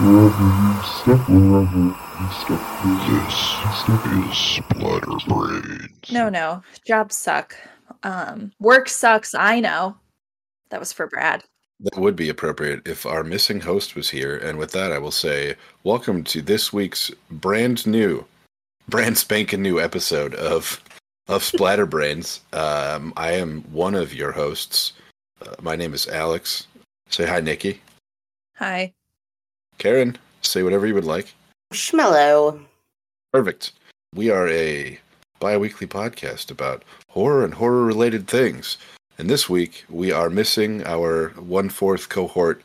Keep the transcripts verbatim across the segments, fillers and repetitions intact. This is Splatter Brains. No, no. Jobs suck. Um, work sucks, I know. That was for Brad. That would be appropriate if our missing host was here. And with that, I will say, welcome to this week's brand new, brand spanking new episode of of Splatter Brains. Um, I am one of your hosts. Uh, my name is Alex. Say hi, Nicki. Hi. Karen, say whatever you would like. Schmello. Perfect. We are a bi-weekly podcast about horror and horror-related things. And this week, we are missing our one-fourth cohort,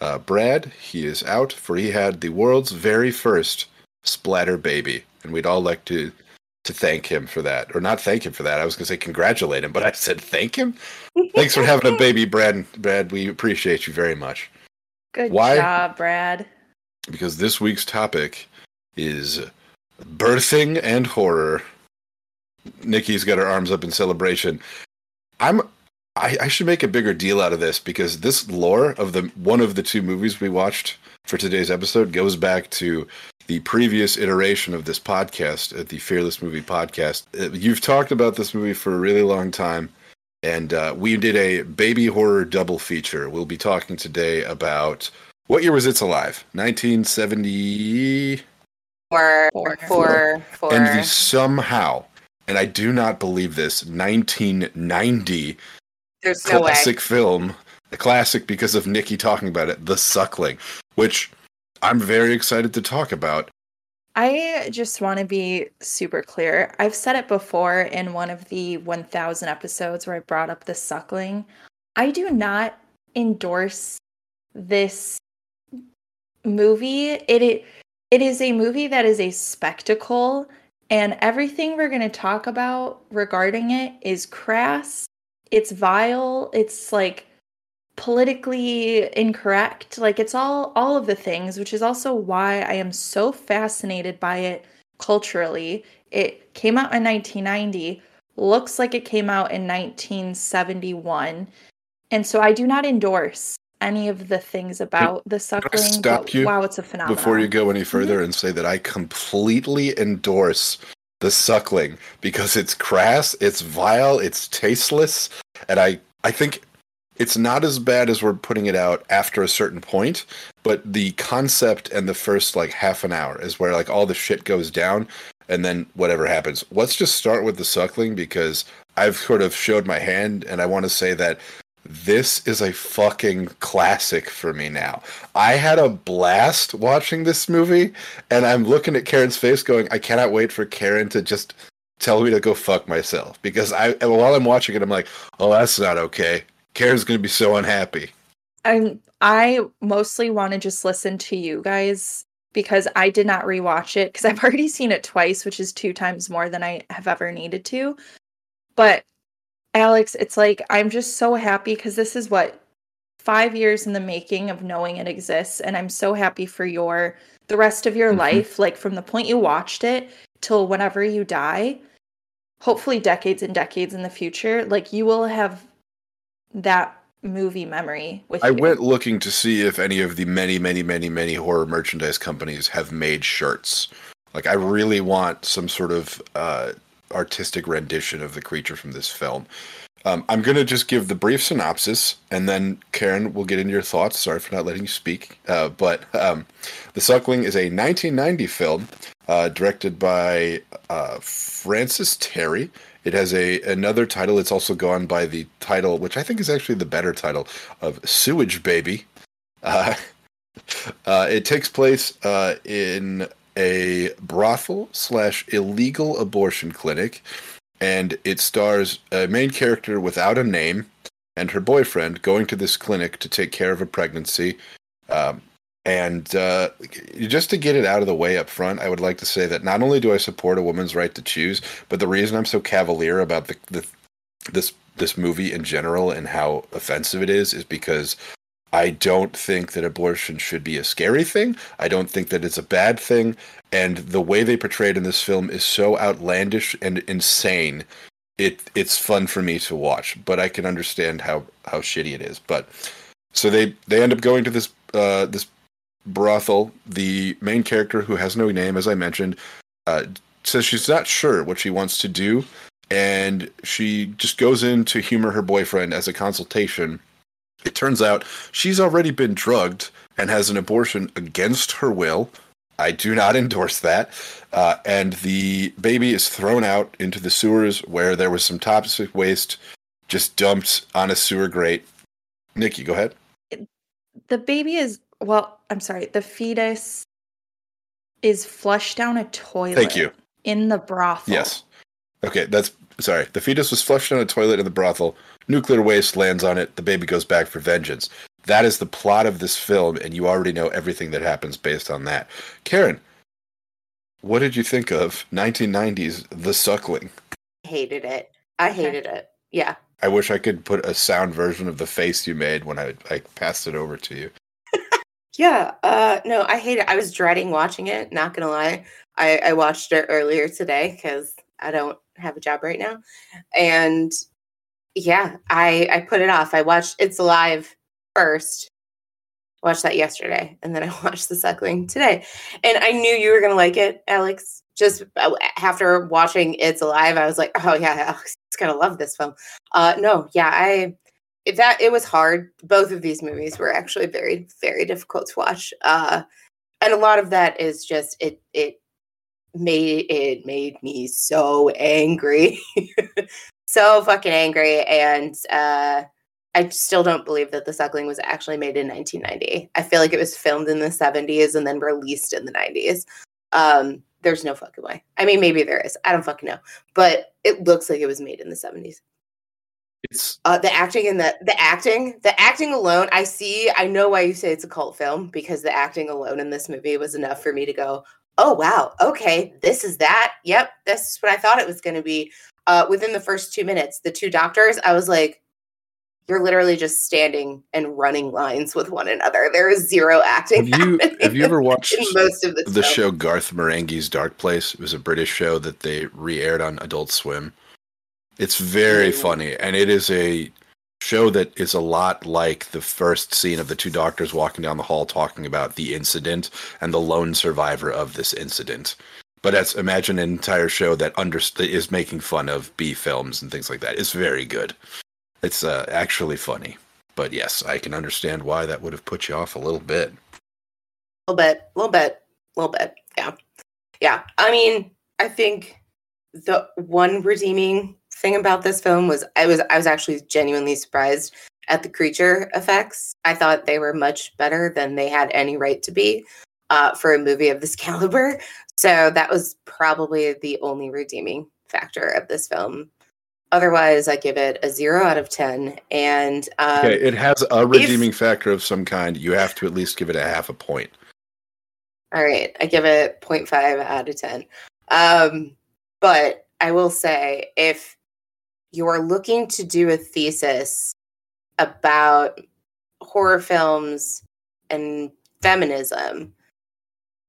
uh, Brad. He is out, for he had the world's very first Splatter Baby. And we'd all like to, to thank him for that. Or not thank him for that. I was going to say congratulate him, but I said thank him? Thanks for having a baby, Brad. Brad, we appreciate you very much. Good Why? job, Brad. Because this week's topic is birthing and horror. Nikki's got her arms up in celebration. I'm. I, I should make a bigger deal out of this because this lore of the one of the two movies we watched for today's episode goes back to the previous iteration of this podcast at the Fearless Movie Podcast. You've talked about this movie for a really long time, and uh, we did a baby horror double feature. We'll be talking today about. What year was It's Alive? nineteen seventy Four, four, four, four. And the somehow, and I do not believe this, nineteen ninety There's classic no way. film, the classic because of Nicki talking about it, The Suckling, which I'm very excited to talk about. I just want to be super clear. I've said it before in one of the one thousand episodes where I brought up The Suckling. I do not endorse this movie. It, it it is a movie that is a spectacle, and everything we're going to talk about regarding it is crass, it's vile, it's like politically incorrect, like it's all all of the things, which is also why I am so fascinated by it culturally. It came out in nineteen ninety, looks like it came out in nineteen seventy-one, and so I do not endorse any of the things about The Suckling. Can I stop but, you wow, it's a phenomenon. Before you go any further, mm-hmm. and say that I completely endorse The Suckling because it's crass, it's vile, it's tasteless, and I, I think it's not as bad as we're putting it out after a certain point, but the concept and the first like half an hour is where like all the shit goes down and then whatever happens. Let's just start with The Suckling because I've sort of showed my hand, and I want to say that this is a fucking classic for me now. I had a blast watching this movie, and I'm looking at Karen's face going, I cannot wait for Karen to just tell me to go fuck myself. Because I, while I'm watching it, I'm like, oh, that's not okay. Karen's going to be so unhappy. I'm, I mostly want to just listen to you guys because I did not rewatch it because I've already seen it twice, which is two times more than I have ever needed to. But Alex, it's like, I'm just so happy because this is what five years in the making of knowing it exists. And I'm so happy for your, the rest of your mm-hmm. life, like from the point you watched it till whenever you die, hopefully decades and decades in the future, like you will have that movie memory with I you. I went looking to see if any of the many, many, many, many horror merchandise companies have made shirts. Like I really want some sort of, uh, artistic rendition of the creature from this film. Um, I'm going to just give the brief synopsis, and then Karen will get into your thoughts. Sorry for not letting you speak. Uh, but um, The Suckling is a nineteen ninety film uh, directed by uh, Francis Terry. It has a another title. It's also gone by the title, which I think is actually the better title, of Sewage Baby. Uh, uh, it takes place uh, in a brothel slash illegal abortion clinic, and it stars a main character without a name and her boyfriend going to this clinic to take care of a pregnancy. Um, and uh, just to get it out of the way up front, I would like to say that not only do I support a woman's right to choose, but the reason I'm so cavalier about the, the this this movie in general and how offensive it is is because I don't think that abortion should be a scary thing. I don't think that it's a bad thing. And the way they portray it in this film is so outlandish and insane. It It's fun for me to watch, but I can understand how, how shitty it is. But so they, they end up going to this uh, this brothel, the main character who has no name, as I mentioned, uh, says she's not sure what she wants to do, and she just goes in to humor her boyfriend as a consultation. It turns out she's already been drugged and has an abortion against her will. I do not endorse that. Uh, and the baby is thrown out into the sewers where there was some toxic waste just dumped on a sewer grate. Nikki, go ahead. The baby is, well, I'm sorry, the fetus is flushed down a toilet. Thank you. In the brothel. Yes. Okay, that's, sorry. The fetus was flushed down a toilet in the brothel. Nuclear waste lands on it. The baby goes back for vengeance. That is the plot of this film, and you already know everything that happens based on that. Karen, what did you think of nineteen ninety's The Suckling? I hated it. I hated okay. it. Yeah. I wish I could put a sound version of the face you made when I, I passed it over to you. Yeah. Uh, no, I hate it. I was dreading watching it, not going to lie. I, I watched it earlier today because I don't have a job right now. And yeah, I, I put it off. I watched It's Alive first, watched that yesterday, and then I watched The Suckling today. And I knew you were going to like it, Alex. Just after watching It's Alive, I was like, oh yeah, Alex is going to love this film. Uh, no, yeah, I it, that it was hard. Both of these movies were actually very, very difficult to watch. Uh, and a lot of that is just it it made it made me so angry. So fucking angry. And uh, I still don't believe that The Suckling was actually made in nineteen ninety. I feel like it was filmed in the seventies and then released in the nineties. Um, there's no fucking way. I mean, maybe there is. I don't fucking know. But it looks like it was made in the seventies. It's uh, the acting and the the acting, the acting alone. I see. I know why you say it's a cult film, because the acting alone in this movie was enough for me to go, oh, wow. Okay. This is that. Yep. This is what I thought it was going to be. Uh, within the first two minutes, the two doctors, I was like, you're literally just standing and running lines with one another. There is zero acting. Have you, have you ever watched most of the, the show Garth Marenghi's Dark Place? It was a British show that they re-aired on Adult Swim. It's very mm. funny, and it is a show that is a lot like the first scene of the two doctors walking down the hall talking about the incident and the lone survivor of this incident. But that's, imagine an entire show that under, is making fun of B films and things like that. It's very good. It's uh, actually funny. But yes, I can understand why that would have put you off a little bit. A little bit, a little bit, a little bit, yeah. Yeah, I mean, I think the one redeeming thing about this film was I was I was actually genuinely surprised at the creature effects. I thought they were much better than they had any right to be uh, for a movie of this caliber. So that was probably the only redeeming factor of this film. Otherwise, I give it a zero out of ten. And um, okay, it has a redeeming if, factor of some kind. You have to at least give it a half a point. All right. I give it zero point five out of ten. Um, but I will say, if you are looking to do a thesis about horror films and feminism,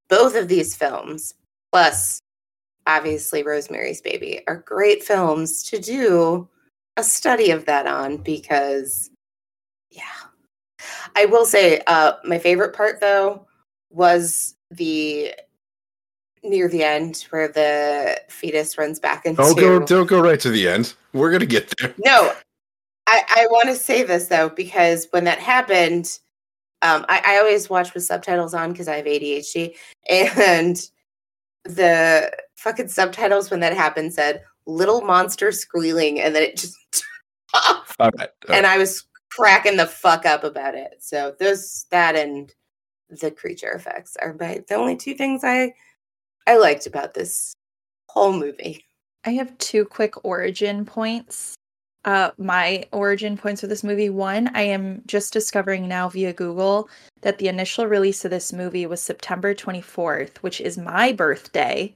both of these films, plus obviously Rosemary's Baby, are great films to do a study of that on, because, yeah. I will say uh, my favorite part, though, was the near the end where the fetus runs back into... Don't go, don't go right to the end. We're going to get there. No, I, I want to say this, though, because when that happened... Um, I, I always watch with subtitles on because I have A D H D, and the fucking subtitles when that happened said "little monster squealing," and then it just stopped. All right, all and right. I was cracking the fuck up about it. So those, that, and the creature effects are my, the only two things I I liked about this whole movie. I have two quick origin points. Uh, my origin points for this movie. One, I am just discovering now via Google that the initial release of this movie was September twenty-fourth, which is my birthday,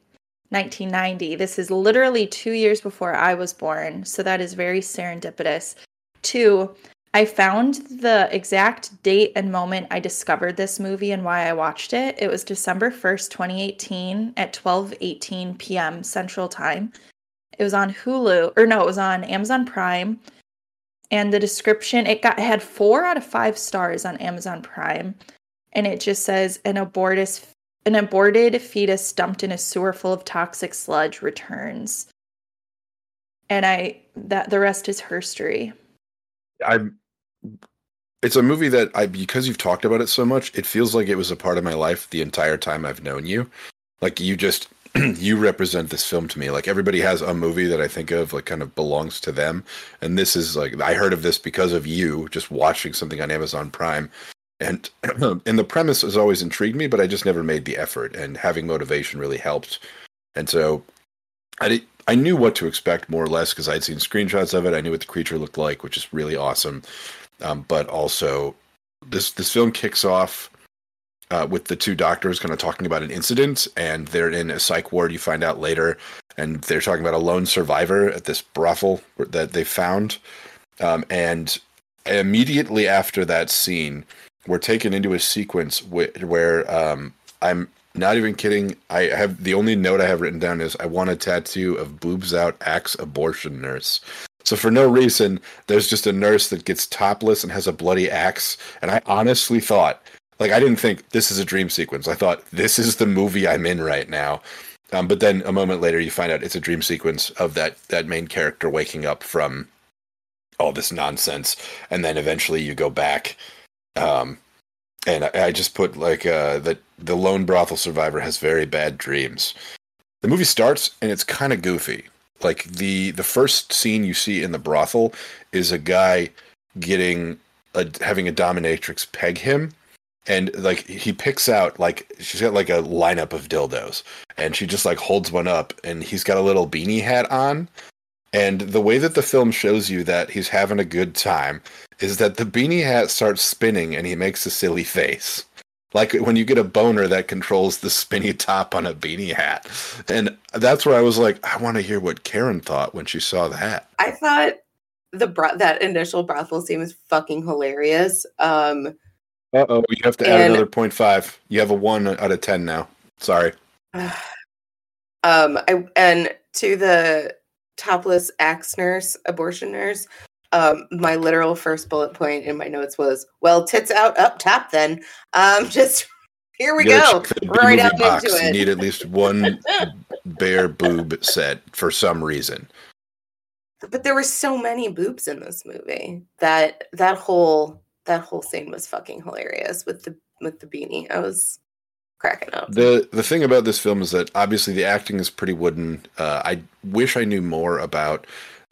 nineteen ninety. This is literally two years before I was born, so that is very serendipitous. Two, I found the exact date and moment I discovered this movie and why I watched it. It was December first, twenty eighteen at twelve eighteen p.m. Central Time. It was on Hulu, or no, it was on Amazon Prime. And the description, it got it had four out of five stars on Amazon Prime. and it just says an abortus, an aborted fetus dumped in a sewer full of toxic sludge returns. And I that the rest is herstory. I'm. It's a movie that I, because you've talked about it so much, it feels like it was a part of my life the entire time I've known you. Like you just, you represent this film to me. Like everybody has a movie that I think of, like kind of belongs to them. And this is like, I heard of this because of you just watching something on Amazon Prime. And, and the premise has always intrigued me, but I just never made the effort, and having motivation really helped. And so I did, I knew what to expect more or less because I'd seen screenshots of it. I knew what the creature looked like, which is really awesome. Um, but also, this this film kicks off uh, with the two doctors kind of talking about an incident, and they're in a psych ward, you find out later, and they're talking about a lone survivor at this brothel that they found. Um, and immediately after that scene, we're taken into a sequence wh- where um, I'm not even kidding. I have the only note I have written down is I want a tattoo of boobs out, axe abortion nurse. So for no reason, there's just a nurse that gets topless and has a bloody axe. And I honestly thought, like, I didn't think this is a dream sequence. I thought this is the movie I'm in right now. Um, but then a moment later, you find out it's a dream sequence of that, that main character waking up from all this nonsense. And then eventually you go back. Um, and I, I just put like uh, that the lone brothel survivor has very bad dreams. The movie starts and it's kind of goofy. Like the, the first scene you see in the brothel is a guy getting a, having a dominatrix peg him, and like he picks out like she's got like a lineup of dildos, and she just like holds one up, and he's got a little beanie hat on, and the way that the film shows you that he's having a good time is that the beanie hat starts spinning and he makes a silly face. Like when you get a boner that controls the spinny top on a beanie hat. And that's where I was like, I want to hear what Karen thought when she saw that. I thought the bro- that initial brothel scene was fucking hilarious. Um, Uh-oh, you have to add and, another point five. You have a one out of ten now. Sorry. Uh, um, I and to the topless axe nurse, abortion nurse, Um, my literal first bullet point in my notes was, well, tits out up top then. Um, just, here we go. Right up box. Into it. You need at least one bare boob set for some reason. But there were so many boobs in this movie that that whole that whole scene was fucking hilarious with the with the beanie. I was cracking up. The the thing about this film is that obviously the acting is pretty wooden. Uh, I wish I knew more about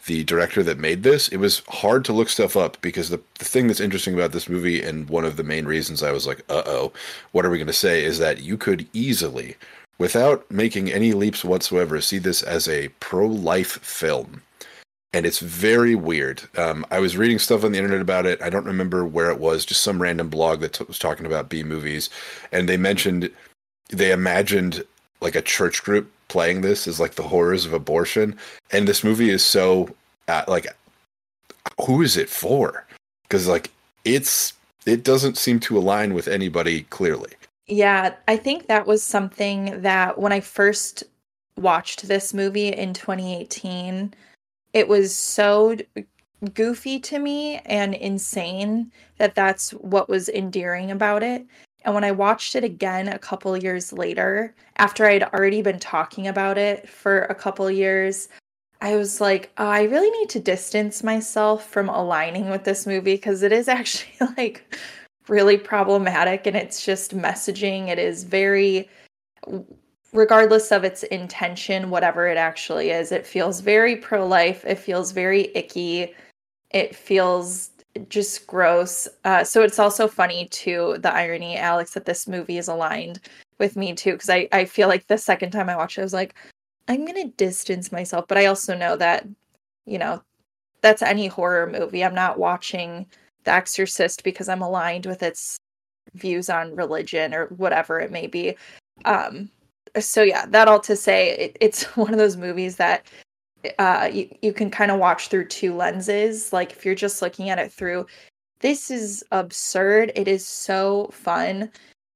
the director that made this. It was hard to look stuff up because the, the thing that's interesting about this movie, and one of the main reasons I was like, uh-oh, what are we going to say, is that you could easily, without making any leaps whatsoever, see this as a pro-life film. And it's very weird. Um, I was reading stuff on the internet about it. I don't remember where it was, just some random blog that t- was talking about B-movies. And they mentioned, they imagined like a church group playing this is like the horrors of abortion, and this movie is so uh, like, who is it for? Because like it's it doesn't seem to align with anybody clearly. Yeah, I think that was something that when I first watched this movie in twenty eighteen, it was so goofy to me and insane that that's what was endearing about it. And when I watched it again a couple years later, after I'd already been talking about it for a couple years, I was like, oh, I really need to distance myself from aligning with this movie because it is actually like really problematic, and it's just messaging. It is very, regardless of its intention, whatever it actually is, it feels very pro-life. It feels very icky. It feels just gross. Uh, so it's also funny too, the irony, Alex, that this movie is aligned with me too, because I, I feel like the second time I watched it, I was like, I'm going to distance myself. But I also know that, you know, that's any horror movie. I'm not watching The Exorcist because I'm aligned with its views on religion or whatever it may be. Um, so yeah, that all to say, it, it's one of those movies that Uh, you, you can kind of watch through two lenses. Like if you're just looking at it through, this is absurd, it is so fun.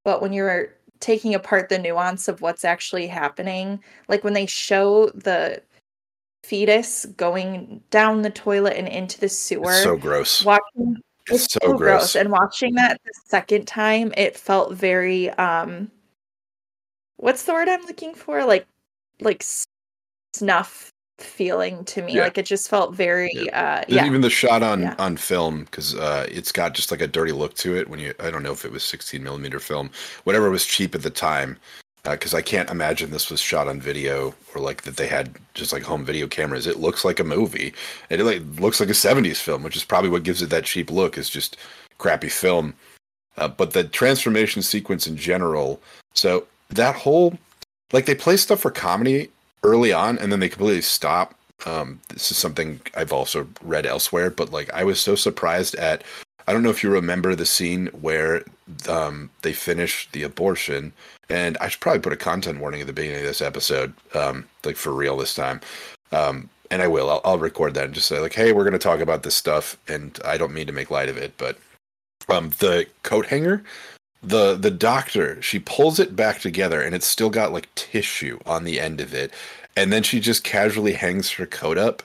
But when you're taking apart the nuance of what's actually happening, like when they show the fetus going down the toilet and into the sewer, it's so gross. Watching, It's, it's so, so gross. gross. And watching that the second time, it felt very, um, what's the word I'm looking for? Like, like snuff feeling to me. Yeah. Like it just felt very, yeah. uh, yeah. Even the shot on, yeah. on film, because uh, it's got just like a dirty look to it when you, I don't know if it was sixteen millimeter film, whatever was cheap at the time. Because uh, I can't imagine this was shot on video or like that they had just like home video cameras. It looks like a movie. It like, looks like a seventies film, which is probably what gives it that cheap look, is just crappy film. Uh, but the transformation sequence in general. So that whole, like they play stuff for comedy early on and then they completely stop. Um, this is something I've also read elsewhere, but like I was so surprised at, I don't know if you remember the scene where um, they finish the abortion, and I should probably put a content warning at the beginning of this episode, um, like for real this time. Um, and I will, I'll, I'll record that and just say like, hey, we're going to talk about this stuff. And I don't mean to make light of it, but um, the coat hanger, the, the doctor, she pulls it back together and it's still got like tissue on the end of it. And then she just casually hangs her coat up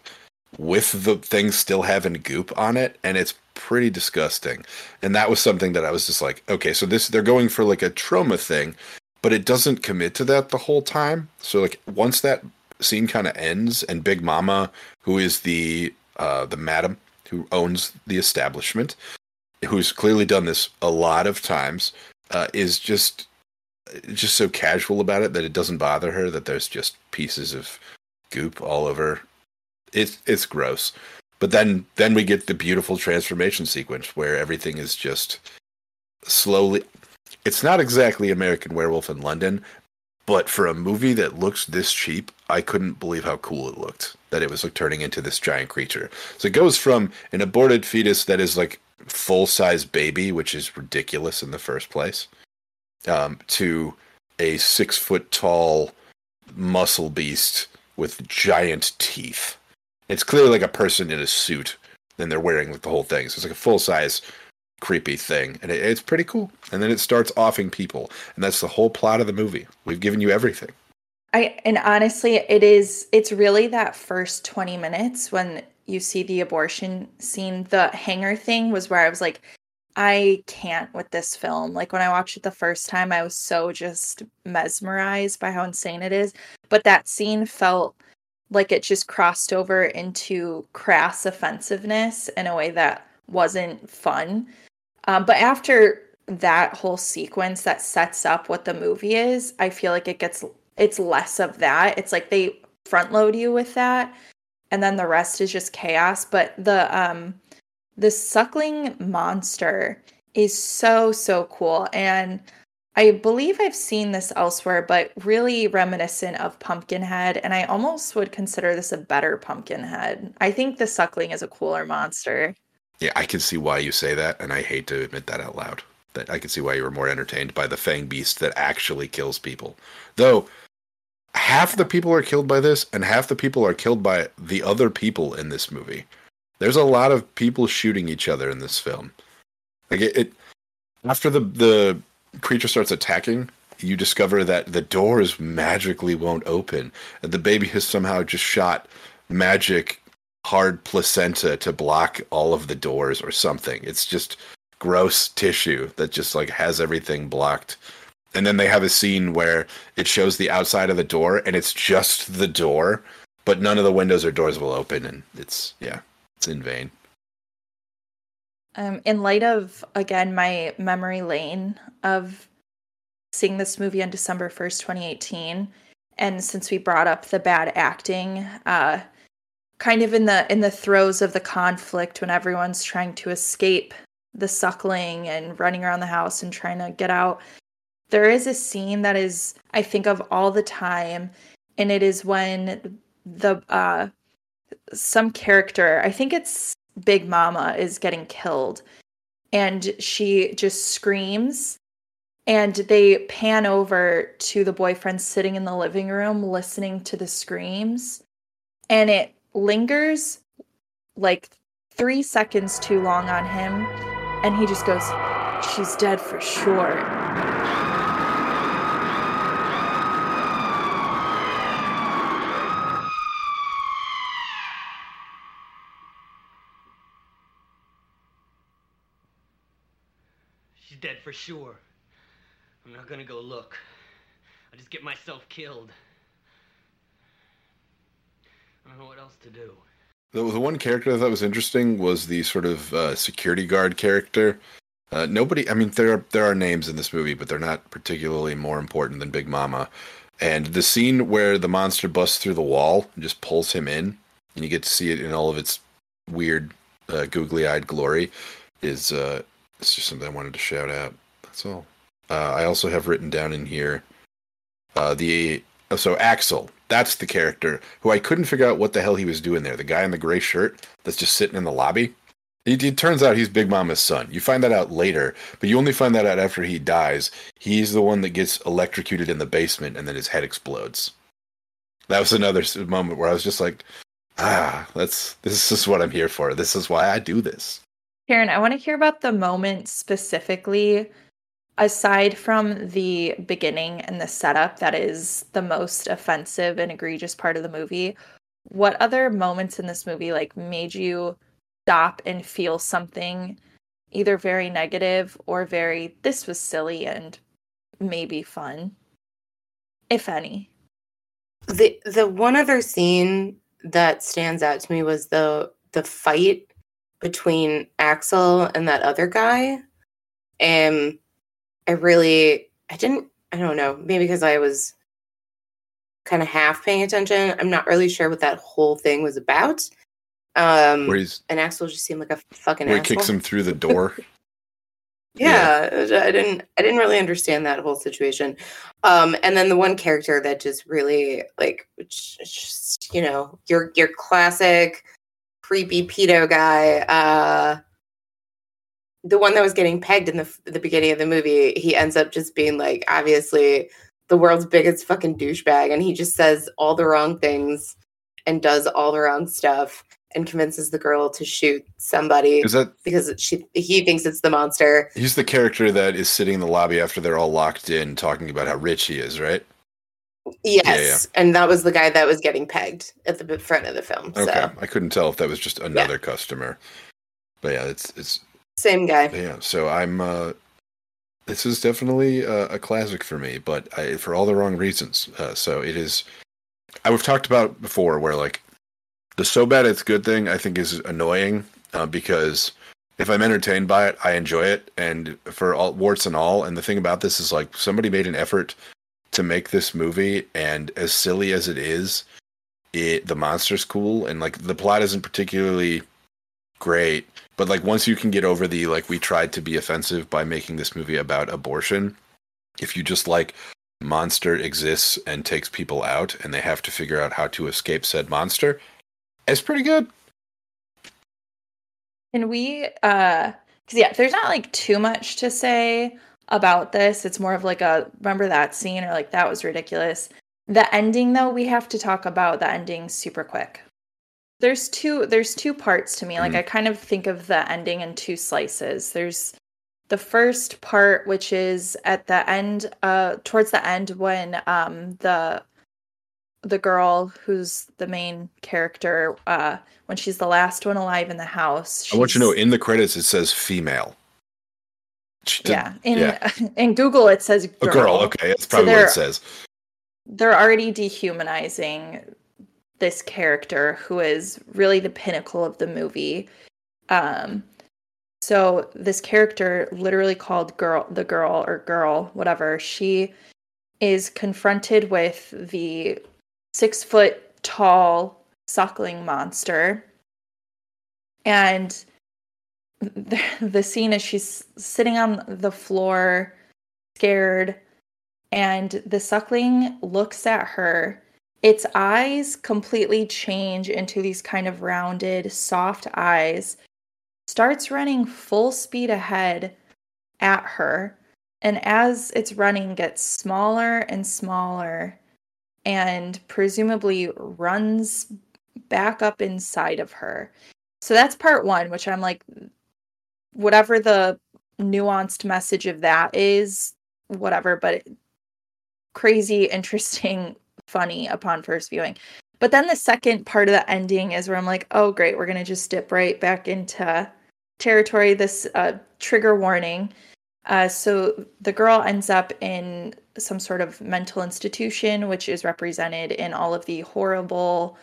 with the thing still having goop on it. And it's pretty disgusting. And that was something that I was just like, okay, so this, they're going for like a trauma thing, but it doesn't commit to that the whole time. So like once that scene kind of ends and Big Mama, who is the, uh, the madam who owns the establishment, who's clearly done this a lot of times, uh, is just, just so casual about it that it doesn't bother her that there's just pieces of goop all over. It's, it's gross. But then, then we get the beautiful transformation sequence where everything is just slowly. It's not exactly American Werewolf in London, but for a movie that looks this cheap, I couldn't believe how cool it looked, that it was like turning into this giant creature. So it goes from an aborted fetus that is like full-size baby, which is ridiculous in the first place, um, to a six-foot-tall muscle beast with giant teeth. It's clearly like a person in a suit, and they're wearing like the whole thing. So it's like a full-size creepy thing, and it, it's pretty cool. And then it starts offing people, and that's the whole plot of the movie. We've given you everything. I and honestly, it is. It's really that first twenty minutes when you see the abortion scene. The hanger thing was where I was like, I can't with this film. Like when I watched it the first time, I was so just mesmerized by how insane it is. But that scene felt like it just crossed over into crass offensiveness in a way that wasn't fun. Um, but after that whole sequence that sets up what the movie is, I feel like it gets, it's less of that. It's like they front load you with that, and then the rest is just chaos. But the, um, the suckling monster is so, so cool. And I believe I've seen this elsewhere, but really reminiscent of Pumpkinhead, and I almost would consider this a better Pumpkinhead. I think the Suckling is a cooler monster. Yeah, I can see why you say that, and I hate to admit that out loud. That I can see why you were more entertained by the fang beast that actually kills people. Though, half the people are killed by this, and half the people are killed by the other people in this movie. There's a lot of people shooting each other in this film. Like it, it after the the... creature starts attacking, you discover that the doors magically won't open. The baby has somehow just shot magic hard placenta to block all of the doors or something. It's just gross tissue that just like has everything blocked. And then they have a scene where it shows the outside of the door and it's just the door, but none of the windows or doors will open. And it's, yeah, it's in vain. Um, in light of, again, my memory lane of seeing this movie on December first, twenty eighteen, and since we brought up the bad acting, uh, kind of in the in the throes of the conflict when everyone's trying to escape the suckling and running around the house and trying to get out, there is a scene that is, I think of all the time, and it is when the uh, some character, I think it's Big Mama, is getting killed, and she just screams, and they pan over to the boyfriend sitting in the living room listening to the screams, and it lingers like three seconds too long on him, and he just goes, "She's dead for sure." dead for sure. I'm not gonna go look. I just get myself killed. I don't know what else to do. The, the one character I thought was interesting was the sort of uh, security guard character. Uh, nobody, I mean, there are, there are names in this movie, but they're not particularly more important than Big Mama. And the scene where the monster busts through the wall and just pulls him in, and you get to see it in all of its weird, uh, googly-eyed glory, is uh, it's just something I wanted to shout out. That's all. Uh, I also have written down in here uh, the so Axel. That's the character who I couldn't figure out what the hell he was doing there. The guy in the gray shirt that's just sitting in the lobby. It, it turns out he's Big Mama's son. You find that out later, but you only find that out after he dies. He's the one that gets electrocuted in the basement and then his head explodes. That was another moment where I was just like, ah, that's this is what I'm here for. This is why I do this. Karen, I want to hear about the moment specifically, aside from the beginning and the setup that is the most offensive and egregious part of the movie. What other moments in this movie like made you stop and feel something either very negative or very, this was silly and maybe fun, if any? The the one other scene that stands out to me was the the fight between Axel and that other guy. Um I really, I didn't, I don't know, maybe because I was kind of half paying attention. I'm not really sure what that whole thing was about. Um, where he's, and Axel just seemed like a fucking where asshole. He kicks him through the door. yeah, yeah, I didn't, I didn't really understand that whole situation. Um, and then the one character that just really, like, just, you know, your, your classic creepy pedo guy, uh, the one that was getting pegged in the the beginning of the movie, he ends up just being like, obviously, the world's biggest fucking douchebag, and he just says all the wrong things and does all the wrong stuff and convinces the girl to shoot somebody is that, because she he thinks it's the monster. He's the character that is sitting in the lobby after they're all locked in talking about how rich he is, right? Yes, yeah, yeah. And that was the guy that was getting pegged at the front of the film. Okay, so. I couldn't tell if that was just another yeah. customer. But yeah, it's it's... Same guy. Yeah, so I'm, uh, this is definitely uh, a classic for me, but I, for all the wrong reasons. Uh, so it is, I've talked about before where like the so bad it's good thing I think is annoying uh, because if I'm entertained by it, I enjoy it. And for all warts and all, and the thing about this is like somebody made an effort to make this movie, and as silly as it is, it the monster's cool. And like the plot isn't particularly great. But like once you can get over the like we tried to be offensive by making this movie about abortion, if you just like monster exists and takes people out and they have to figure out how to escape said monster, it's pretty good. Can we? Uh, because yeah, there's not like too much to say about this. It's more of like a remember that scene or like that was ridiculous. The ending though, we have to talk about the ending super quick. There's two there's two parts to me. Like, mm-hmm. I kind of think of the ending in two slices. There's the first part, which is at the end, uh, towards the end when um, the the girl who's the main character, uh, when she's the last one alive in the house. She's... I want you to know, in the credits, it says female. Did, yeah. In, yeah. In Google, it says girl. A girl, okay. That's probably so what it says. They're already dehumanizing this character who is really the pinnacle of the movie. Um, so this character literally called girl, the girl or girl, whatever. She is confronted with the six foot tall suckling monster. And the, the scene is she's sitting on the floor, scared. And the suckling looks at her. Its eyes completely change into these kind of rounded, soft eyes, starts running full speed ahead at her, and as it's running, gets smaller and smaller, and presumably runs back up inside of her. So that's part one, which I'm like, whatever the nuanced message of that is, whatever, but crazy, interesting, funny upon first viewing. But then the second part of the ending is where I'm like, oh great, we're gonna just dip right back into territory. This uh trigger warning, Uh, so the girl ends up in some sort of mental institution, which is represented in all of the horrible,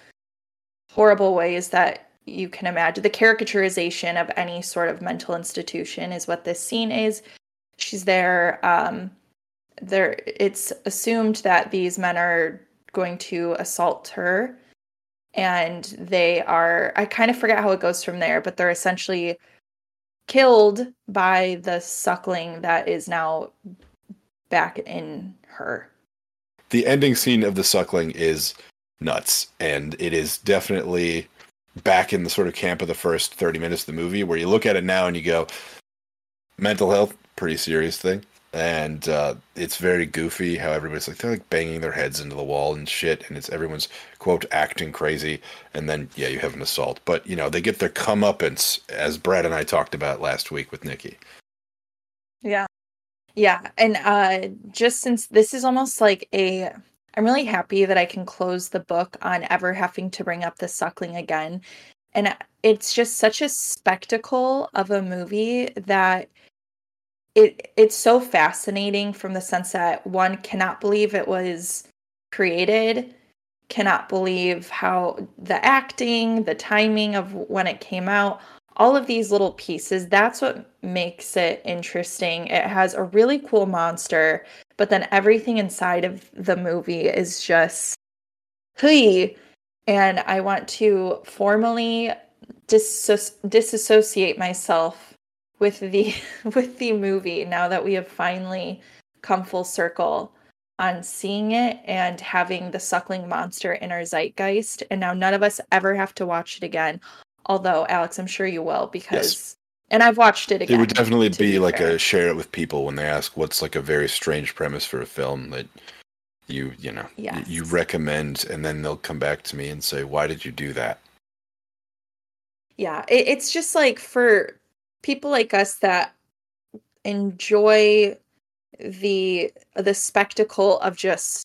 horrible ways that you can imagine. The caricaturization of any sort of mental institution is what this scene is. She's there. Um, there, it's assumed that these men are going to assault her, and they are. I kind of forget how it goes from there, but they're essentially killed by the suckling that is now back in her. The ending scene of the suckling is nuts, and it is definitely back in the sort of camp of the first thirty minutes of the movie, where you look at it now and you go, mental health, pretty serious thing. And uh, it's very goofy how everybody's like, they're like banging their heads into the wall and shit, and it's everyone's, quote, acting crazy, and then, yeah, you have an assault. But, you know, they get their comeuppance, as Brad and I talked about last week with Nicki. Yeah. Yeah, and uh, just since this is almost like a... I'm really happy that I can close the book on ever having to bring up the suckling again. And it's just such a spectacle of a movie that... It it's so fascinating from the sense that one cannot believe it was created, cannot believe how the acting, the timing of when it came out, all of these little pieces, that's what makes it interesting. It has a really cool monster, but then everything inside of the movie is just, hey. And I want to formally disso- disassociate myself with the with the movie now that we have finally come full circle on seeing it and having the suckling monster in our zeitgeist, and now none of us ever have to watch it again. Although, Alex, I'm sure you will, because yes. And I've watched it again. It would definitely be, be like fair. A share it with people when they ask what's like a very strange premise for a film that you you know yes. you recommend, and then they'll come back to me and say, why did you do that? Yeah, it, it's just like for people like us that enjoy the the spectacle of just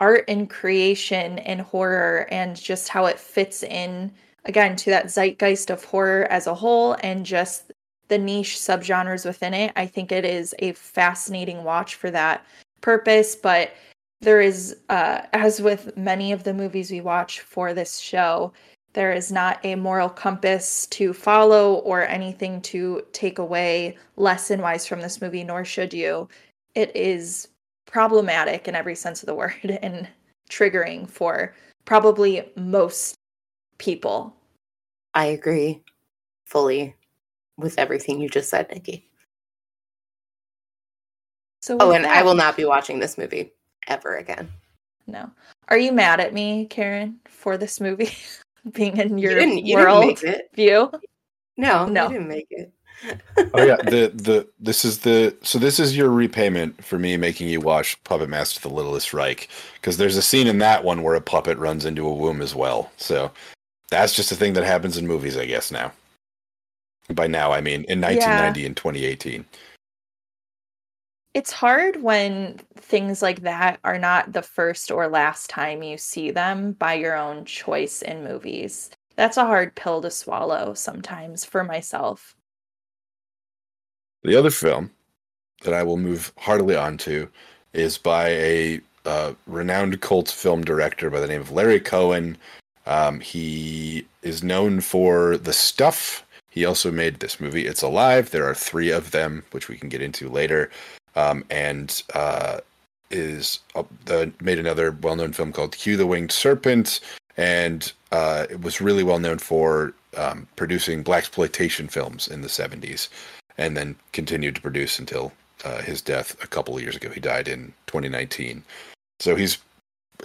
art and creation and horror and just how it fits in, again, to that zeitgeist of horror as a whole and just the niche subgenres within it. I think it is a fascinating watch for that purpose. But there is, uh, as with many of the movies we watch for this show, there is not a moral compass to follow or anything to take away lesson-wise from this movie, nor should you. It is problematic in every sense of the word and triggering for probably most people. I agree fully with everything you just said, Nicki. So oh, and that, I will not be watching this movie ever again. No. Are you mad at me, Karen, for this movie? Being in your you you world view? No, no, you didn't make it. Oh yeah, the the this is the so this is your repayment for me making you watch Puppet Master: The Littlest Reich, because there's a scene in that one where a puppet runs into a womb as well. So that's just a thing that happens in movies, I guess now. By now, I mean in nineteen ninety yeah. and twenty eighteen. It's hard when things like that are not the first or last time you see them by your own choice in movies. That's a hard pill to swallow sometimes for myself. The other film that I will move heartily on to is by a uh, renowned cult film director by the name of Larry Cohen. Um, he is known for The Stuff. He also made this movie, It's Alive. There are three of them, which we can get into later. Um, and uh, is uh, uh, made another well-known film called Q, the Winged Serpent, and uh, it was really well-known for um, producing blaxploitation films in the seventies, and then continued to produce until uh, his death a couple of years ago. He died in twenty nineteen. So he's,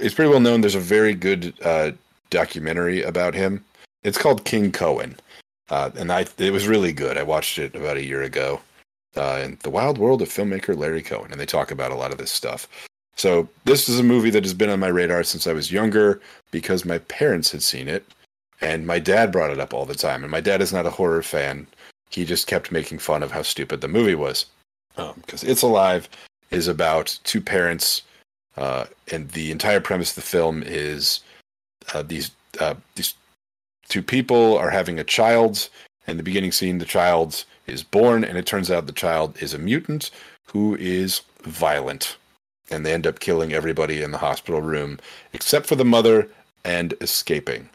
he's pretty well-known. There's a very good uh, documentary about him. It's called King Cohen, uh, and I, it was really good. I watched it about a year ago. Uh, in the wild world of filmmaker Larry Cohen, and they talk about a lot of this stuff. So this is a movie that has been on my radar since I was younger because my parents had seen it, and my dad brought it up all the time. And my dad is not a horror fan. He just kept making fun of how stupid the movie was. Because um, It's Alive is about two parents, uh, and the entire premise of the film is uh, these uh, these two people are having a child, And the beginning scene, the child is born, and it turns out the child is a mutant who is violent. And they end up killing everybody in the hospital room, except for the mother, and escaping.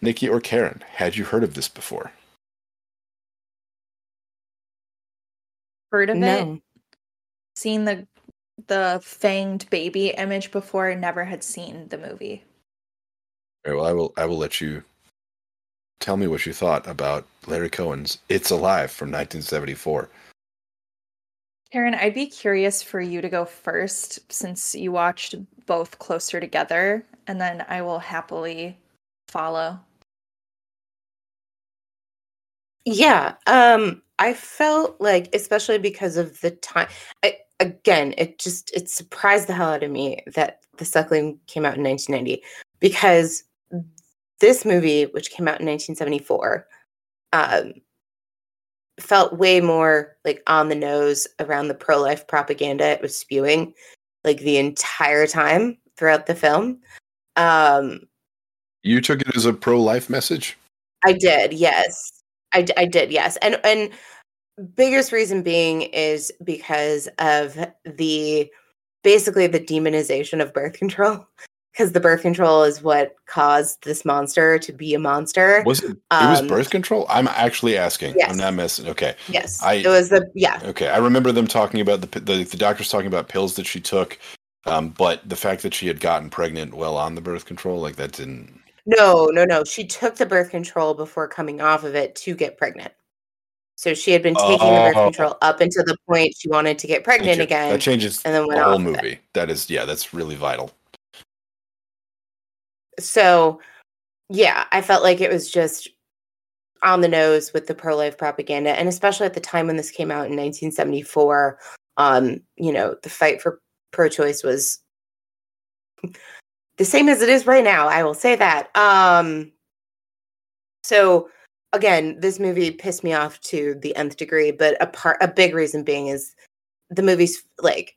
Nicki or Karen, had you heard of this before? Heard of no. it? Seen the the fanged baby image before, never had seen the movie. All right, well, I will, I will let you tell me what you thought about Larry Cohen's It's Alive from nineteen seventy-four. Karen, I'd be curious for you to go first, since you watched both closer together, and then I will happily follow. Yeah, um, I felt like, especially because of the time, I, again, it just, it surprised the hell out of me that The Suckling came out in nineteen ninety, because this movie, which came out in nineteen seventy-four, um, felt way more like on the nose around the pro-life propaganda it was spewing like the entire time throughout the film. Um, you took it as a pro-life message? I did. Yes, I, I did. Yes. And, and biggest reason being is because of the, basically the demonization of birth control, because the birth control is what caused this monster to be a monster. Was it, um, it was birth control? I'm actually asking. Yes. I'm not messing. Okay. Yes. I, it was the, yeah. Okay. I remember them talking about the, the, the doctors talking about pills that she took. Um, but the fact that she had gotten pregnant while on the birth control, like that didn't. No, no, no. She took the birth control before coming off of it to get pregnant. So she had been taking oh, the birth control up until the point she wanted to get pregnant you, again. That changes and then went the whole off movie. It. That is, yeah, that's really vital. So, yeah, I felt like it was just on the nose with the pro-life propaganda. And especially at the time when this came out in nineteen seventy-four, um, you know, the fight for pro-choice was the same as it is right now. I will say that. Um, so, again, this movie pissed me off to the nth degree. But a part, a big reason being is the movie's like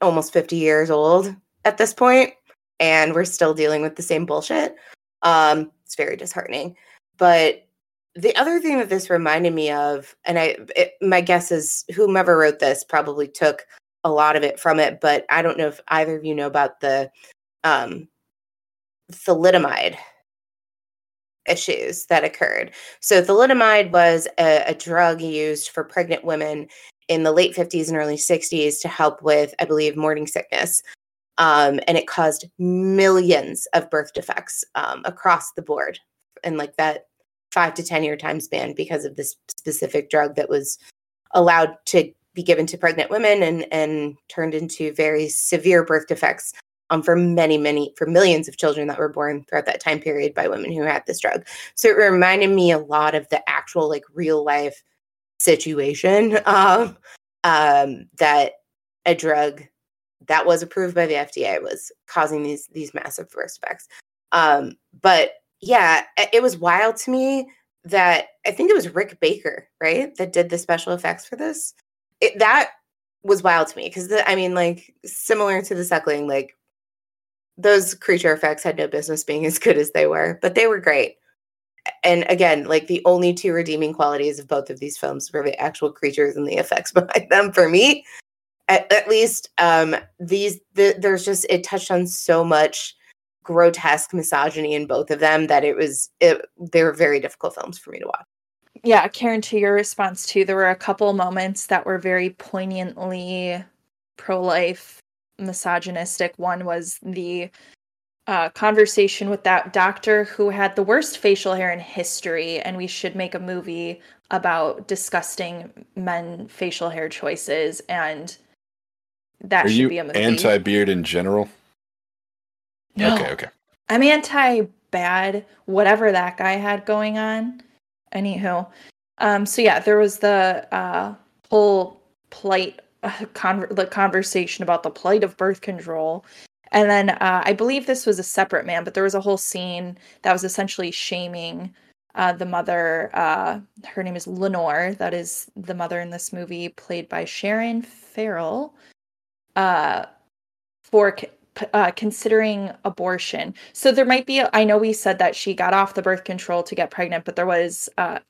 almost fifty years old at this point, and we're still dealing with the same bullshit. Um, it's very disheartening. But the other thing that this reminded me of, and I, it, my guess is whomever wrote this probably took a lot of it from it, but I don't know if either of you know about the um, thalidomide issues that occurred. So thalidomide was a, a drug used for pregnant women in the late fifties and early sixties to help with, I believe, morning sickness. Um, and it caused millions of birth defects um, across the board in like that five to ten year time span because of this specific drug that was allowed to be given to pregnant women and, and turned into very severe birth defects um, for many, many, for millions of children that were born throughout that time period by women who had this drug. So it reminded me a lot of the actual like real life situation um, um, that a drug that was approved by the F D A was causing these these massive birth defects. Um, but yeah, it was wild to me that I think it was Rick Baker, right, that did the special effects for this. It, that was wild to me because I mean, like similar to The Suckling, like those creature effects had no business being as good as they were, but they were great. And again, like the only two redeeming qualities of both of these films were the actual creatures and the effects behind them for me. At, at least um, these, the, there's just, it touched on so much grotesque misogyny in both of them that it was, it, they were very difficult films for me to watch. Yeah, Karen, to your response too, there were a couple moments that were very poignantly pro-life, misogynistic. One was the uh, conversation with that doctor who had the worst facial hair in history, and we should make a movie about disgusting men facial hair choices and that Are should be a mistake. Are you anti-beard in general? No. Okay, okay. I'm anti-bad, whatever that guy had going on. Anywho. Um, so yeah, there was the uh, whole plight, uh, con- the conversation about the plight of birth control. And then uh, I believe this was a separate man, but there was a whole scene that was essentially shaming uh, the mother. Uh, her name is Lenore. That is the mother in this movie, played by Sharon Farrell. Uh, for uh, considering abortion. So there might be, I know we said that she got off the birth control to get pregnant, but there was uh,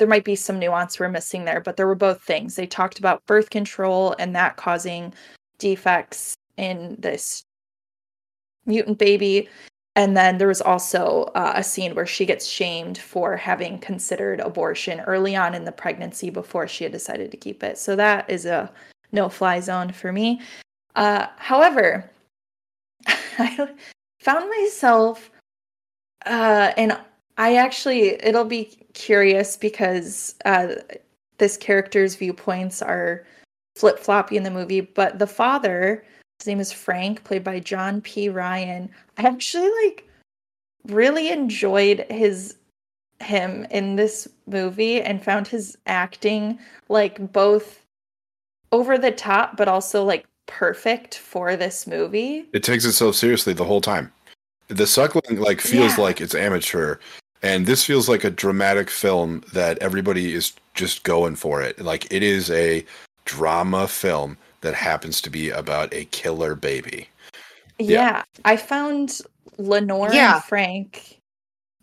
there might be some nuance we're missing there, but there were both things. They talked about birth control and that causing defects in this mutant baby. And then there was also uh, a scene where she gets shamed for having considered abortion early on in the pregnancy before she had decided to keep it. So that is a no-fly zone for me. Uh, however, I found myself, uh, and I actually, it'll be curious because uh, this character's viewpoints are flip-floppy in the movie, but the father... his name is Frank, played by John P. Ryan. I actually like really enjoyed his him in this movie and found his acting like both over the top, but also like perfect for this movie. It takes itself seriously the whole time. The Suckling like feels yeah. like it's amateur, and this feels like a dramatic film that everybody is just going for it. Like it is a drama film that happens to be about a killer baby. Yeah. yeah. I found Lenore yeah. and Frank,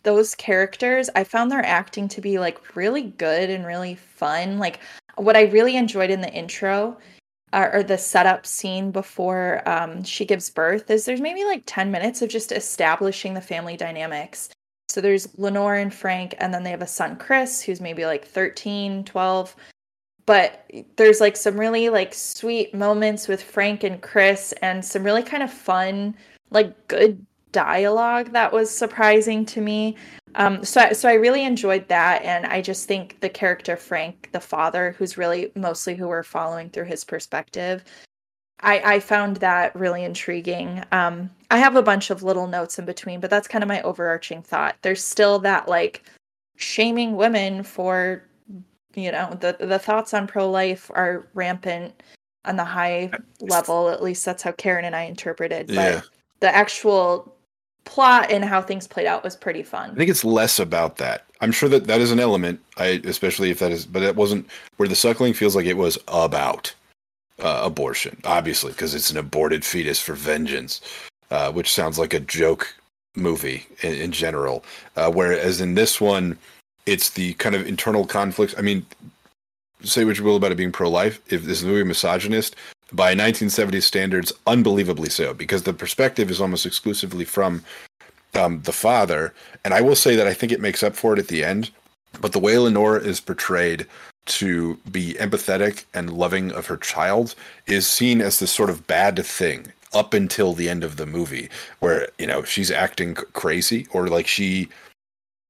those characters, I found their acting to be like really good and really fun. Like what I really enjoyed in the intro uh, or the setup scene before um, she gives birth is there's maybe like ten minutes of just establishing the family dynamics. So there's Lenore and Frank, and then they have a son, Chris, who's maybe like thirteen, twelve. But there's like some really like sweet moments with Frank and Chris and some really kind of fun, like good dialogue that was surprising to me. Um, so, so I really enjoyed that. And I just think the character Frank, the father, who's really mostly who we're following through his perspective, I, I found that really intriguing. Um, I have a bunch of little notes in between, but that's kind of my overarching thought. There's still that like shaming women for... You know, the the thoughts on pro-life are rampant on the high level. At least that's how Karen and I interpreted. Yeah. But the actual plot and how things played out was pretty fun. I think it's less about that. I'm sure that that is an element, I especially if that is, but it wasn't where the Suckling feels like it was about uh, abortion, obviously, because it's an aborted fetus for vengeance, uh, which sounds like a joke movie in, in general. Uh, whereas in this one, it's the kind of internal conflicts. I mean, say what you will about it being pro-life. If this movie misogynist, by nineteen seventies standards, unbelievably so, because the perspective is almost exclusively from um, the father. And I will say that I think it makes up for it at the end. But the way Lenore is portrayed to be empathetic and loving of her child is seen as this sort of bad thing up until the end of the movie, where, you know, she's acting crazy or like she...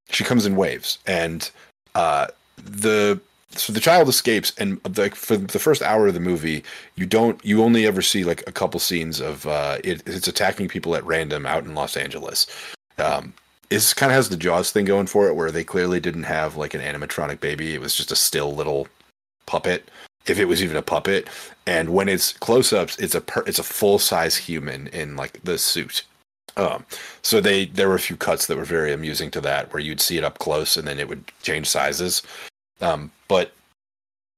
She comes in waves, and uh, the so the child escapes. And the, for the first hour of the movie, you don't you only ever see like a couple scenes of uh, it, it's attacking people at random out in Los Angeles. Um, it kind of has the Jaws thing going for it, where they clearly didn't have like an animatronic baby; it was just a still little puppet, if it was even a puppet. And when it's close-ups, it's a per, it's a full-size human in like the suit. Um, so they, there were a few cuts that were very amusing to that, where you'd see it up close and then it would change sizes. Um, but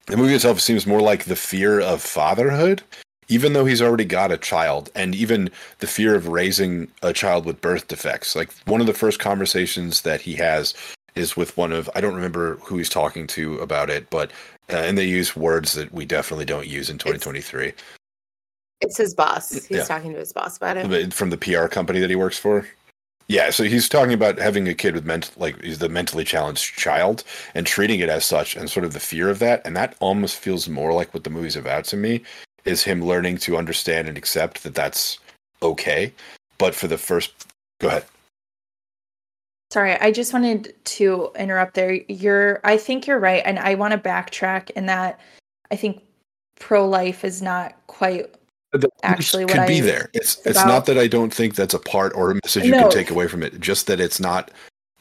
the movie itself seems more like the fear of fatherhood, even though he's already got a child, and even the fear of raising a child with birth defects. Like one of the first conversations that he has is with one of, I don't remember who he's talking to about it, but, uh, and they use words that we definitely don't use in twenty twenty-three. It's his boss. He's yeah. talking to his boss about it. From the P R company that he works for? Yeah, so he's talking about having a kid with mental, like he's the mentally challenged child and treating it as such and sort of the fear of that. And that almost feels more like what the movie's about to me, is him learning to understand and accept that that's okay. But for the first... Go ahead. Sorry, I just wanted to interrupt there. You're, I think you're right, and I want to backtrack in that I think pro-life is not quite... actually what could be I there. It's about. It's not that I don't think that's a part or a message you no. can take away from it, just that it's not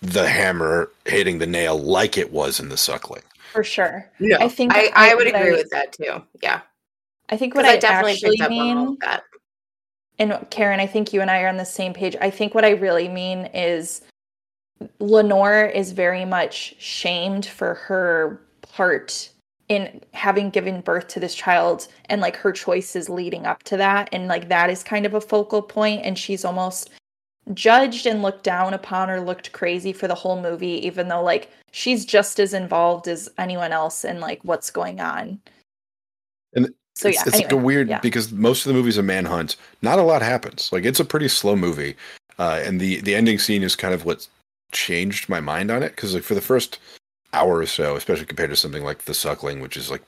the hammer hitting the nail like it was in the Suckling. For sure. Yeah. I think I, I would agree I, with that too. Yeah. I think what I, I definitely actually mean that. And Karen, I think you and I are on the same page. I think what I really mean is Lenore is very much shamed for her part in having given birth to this child and like her choices leading up to that. And like that is kind of a focal point, and she's almost judged and looked down upon or looked crazy for the whole movie, even though, like, she's just as involved as anyone else in, like, what's going on. And so, it's, yeah, it's anyway, like a weird, yeah. because most of the movie's a manhunt. Not a lot happens. Like, it's a pretty slow movie. Uh, and the, the ending scene is kind of what changed my mind on it. Because, like, for the first hour or so, especially compared to something like The Suckling, which is, like,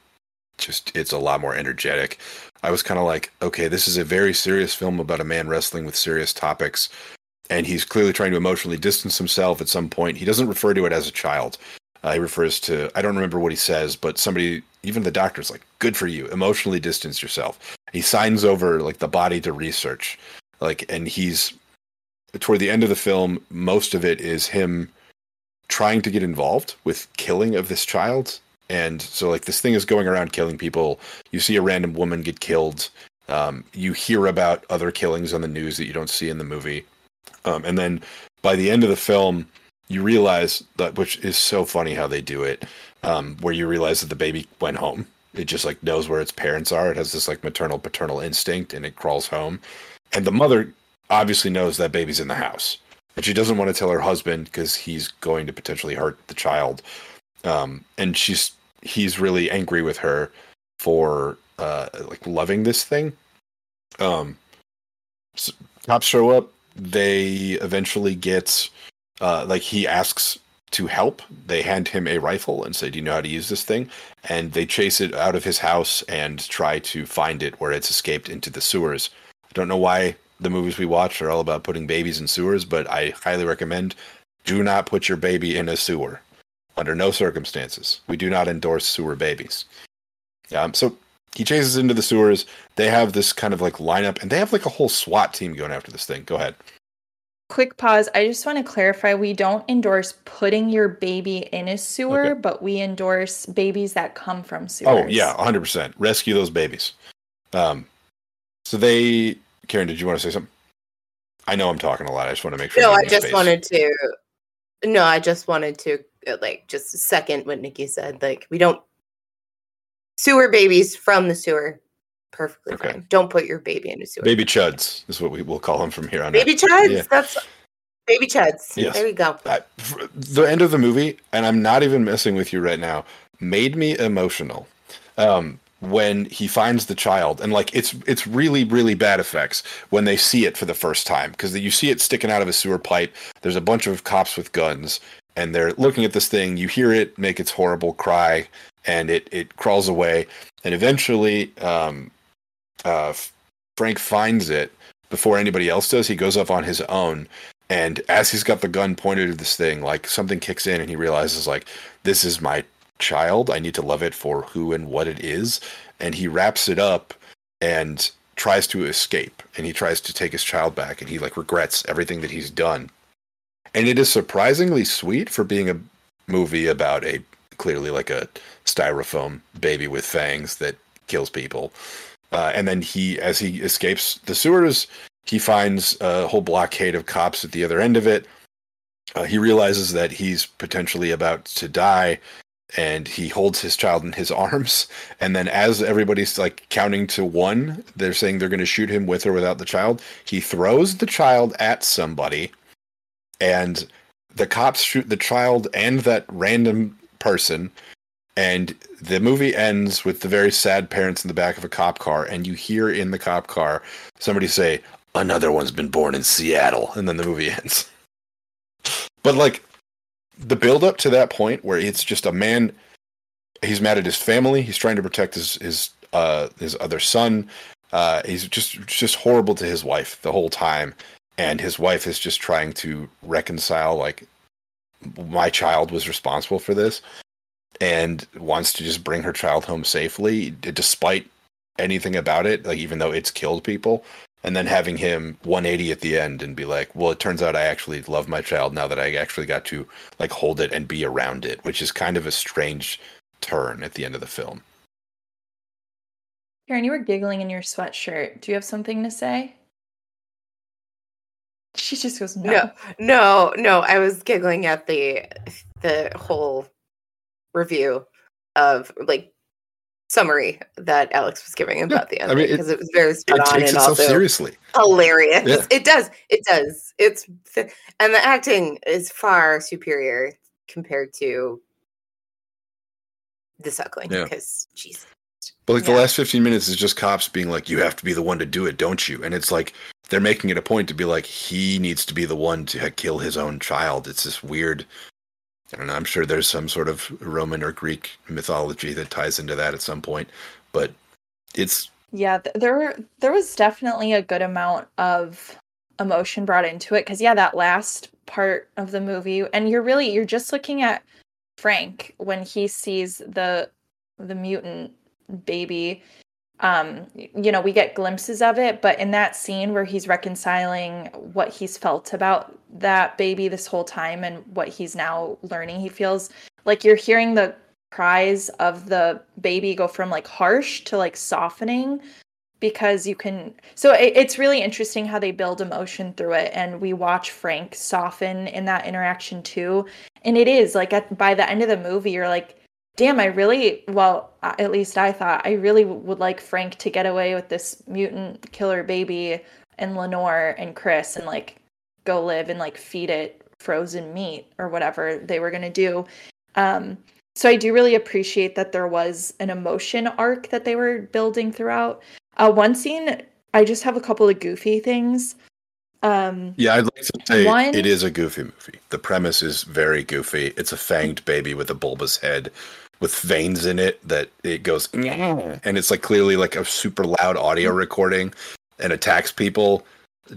just, it's a lot more energetic. I was kind of like, okay, this is a very serious film about a man wrestling with serious topics. And he's clearly trying to emotionally distance himself at some point. He doesn't refer to it as a child. Uh, he refers to, I don't remember what he says, but somebody, even the doctor's like, good for you, emotionally distance yourself. He signs over, like, the body to research. Like, and he's, toward the end of the film, most of it is him trying to get involved with killing of this child. And so, like, this thing is going around killing people. You see a random woman get killed. Um, you hear about other killings on the news that you don't see in the movie. Um, and then by the end of the film, you realize that, which is so funny how they do it, um, where you realize that the baby went home. It just, like, knows where its parents are. It has this, like, maternal paternal instinct, and it crawls home. And the mother obviously knows that baby's in the house, but she doesn't want to tell her husband because he's going to potentially hurt the child. Um, and she's he's really angry with her for uh, like loving this thing. Um, so cops show up. They eventually get, uh, like, he asks to help. They hand him a rifle and say, do you know how to use this thing? And they chase it out of his house and try to find it where it's escaped into the sewers. I don't know why the movies we watch are all about putting babies in sewers, but I highly recommend, do not put your baby in a sewer under no circumstances. We do not endorse sewer babies. Um, so he chases into the sewers. They have this kind of, like, lineup, and they have, like, a whole SWAT team going after this thing. Go ahead. Quick pause. I just want to clarify, we don't endorse putting your baby in a sewer, okay, but we endorse babies that come from sewers. Oh, yeah, one hundred percent. Rescue those babies. Um, so they... Karen, did you want to say something? I know I'm talking a lot. I just want to make sure. No, I just space. wanted to... No, I just wanted to, like, just a second what Nicki said. Like, we don't... Sewer babies from the sewer, perfectly okay. fine. Don't put your baby in a sewer. Baby chuds is what we will call them from here on. Baby out. chuds. Yeah. That's baby chuds. Yes. There we go. I, the end of the movie, and I'm not even messing with you right now, made me emotional um, when he finds the child, and, like, it's it's really really bad effects when they see it for the first time, because you see it sticking out of a sewer pipe. There's a bunch of cops with guns, and they're looking at this thing. You hear it make its horrible cry. And it, it crawls away, and eventually um, uh, Frank finds it before anybody else does. He goes up on his own, and as he's got the gun pointed at this thing, like, something kicks in, and he realizes, like, this is my child. I need to love it for who and what it is. And he wraps it up and tries to escape, and he tries to take his child back, and he, like, regrets everything that he's done. And it is surprisingly sweet for being a movie about a clearly like a styrofoam baby with fangs that kills people. Uh, and then he, as he escapes the sewers, he finds a whole blockade of cops at the other end of it. Uh, he realizes that he's potentially about to die, and he holds his child in his arms. And then as everybody's, like, counting to one, they're saying they're going to shoot him with or without the child. He throws the child at somebody, and the cops shoot the child and that random person, and the movie ends with the very sad parents in the back of a cop car, and you hear in the cop car somebody say, another one's been born in Seattle, and then the movie ends. But, like, the build up to that point where it's just a man, he's mad at his family, he's trying to protect his his uh his other son, uh he's just just horrible to his wife the whole time, and his wife is just trying to reconcile, like, my child was responsible for this, and wants to just bring her child home safely despite anything about it, like, even though it's killed people. And then having him one eighty at the end and be like, well, it turns out I actually love my child now that I actually got to, like, hold it and be around it, which is kind of a strange turn at the end of the film. Karen, you were giggling in your sweatshirt. Do you have something to say? She just goes, no. no, no, no. I was giggling at the the whole review of, like, summary that Alex was giving about yeah, the end, I mean, because it, it was very spot it on takes and also seriously. Hilarious. Yeah. It does. It does. It's and the acting is far superior compared to The Suckling. Because yeah. Jesus. But like yeah. the last fifteen minutes is just cops being like, "You have to be the one to do it, don't you?" And it's like they're making it a point to be like, "He needs to be the one to kill his own child." It's this weird. I don't know. I'm sure there's some sort of Roman or Greek mythology that ties into that at some point, but it's yeah. There were there was definitely a good amount of emotion brought into it because yeah, that last part of the movie, and you're really you're just looking at Frank when he sees the the mutant baby. Um, you know, we get glimpses of it, but in that scene where he's reconciling what he's felt about that baby this whole time and what he's now learning, he feels like you're hearing the cries of the baby go from like harsh to like softening because you can. So it, it's really interesting how they build emotion through it. And we watch Frank soften in that interaction too. And it is like at, by the end of the movie, you're like, damn, I really, well, at least I thought, I really would like Frank to get away with this mutant killer baby and Lenore and Chris and, like, go live and, like, feed it frozen meat or whatever they were going to do. Um, so I do really appreciate that there was an emotion arc that they were building throughout. Uh, one scene, I just have a couple of goofy things. Um, yeah, I'd like to say one, it is a goofy movie. The premise is very goofy. It's a fanged baby with a bulbous head. With veins in it that it goes and it's like clearly like a super loud audio recording and attacks people.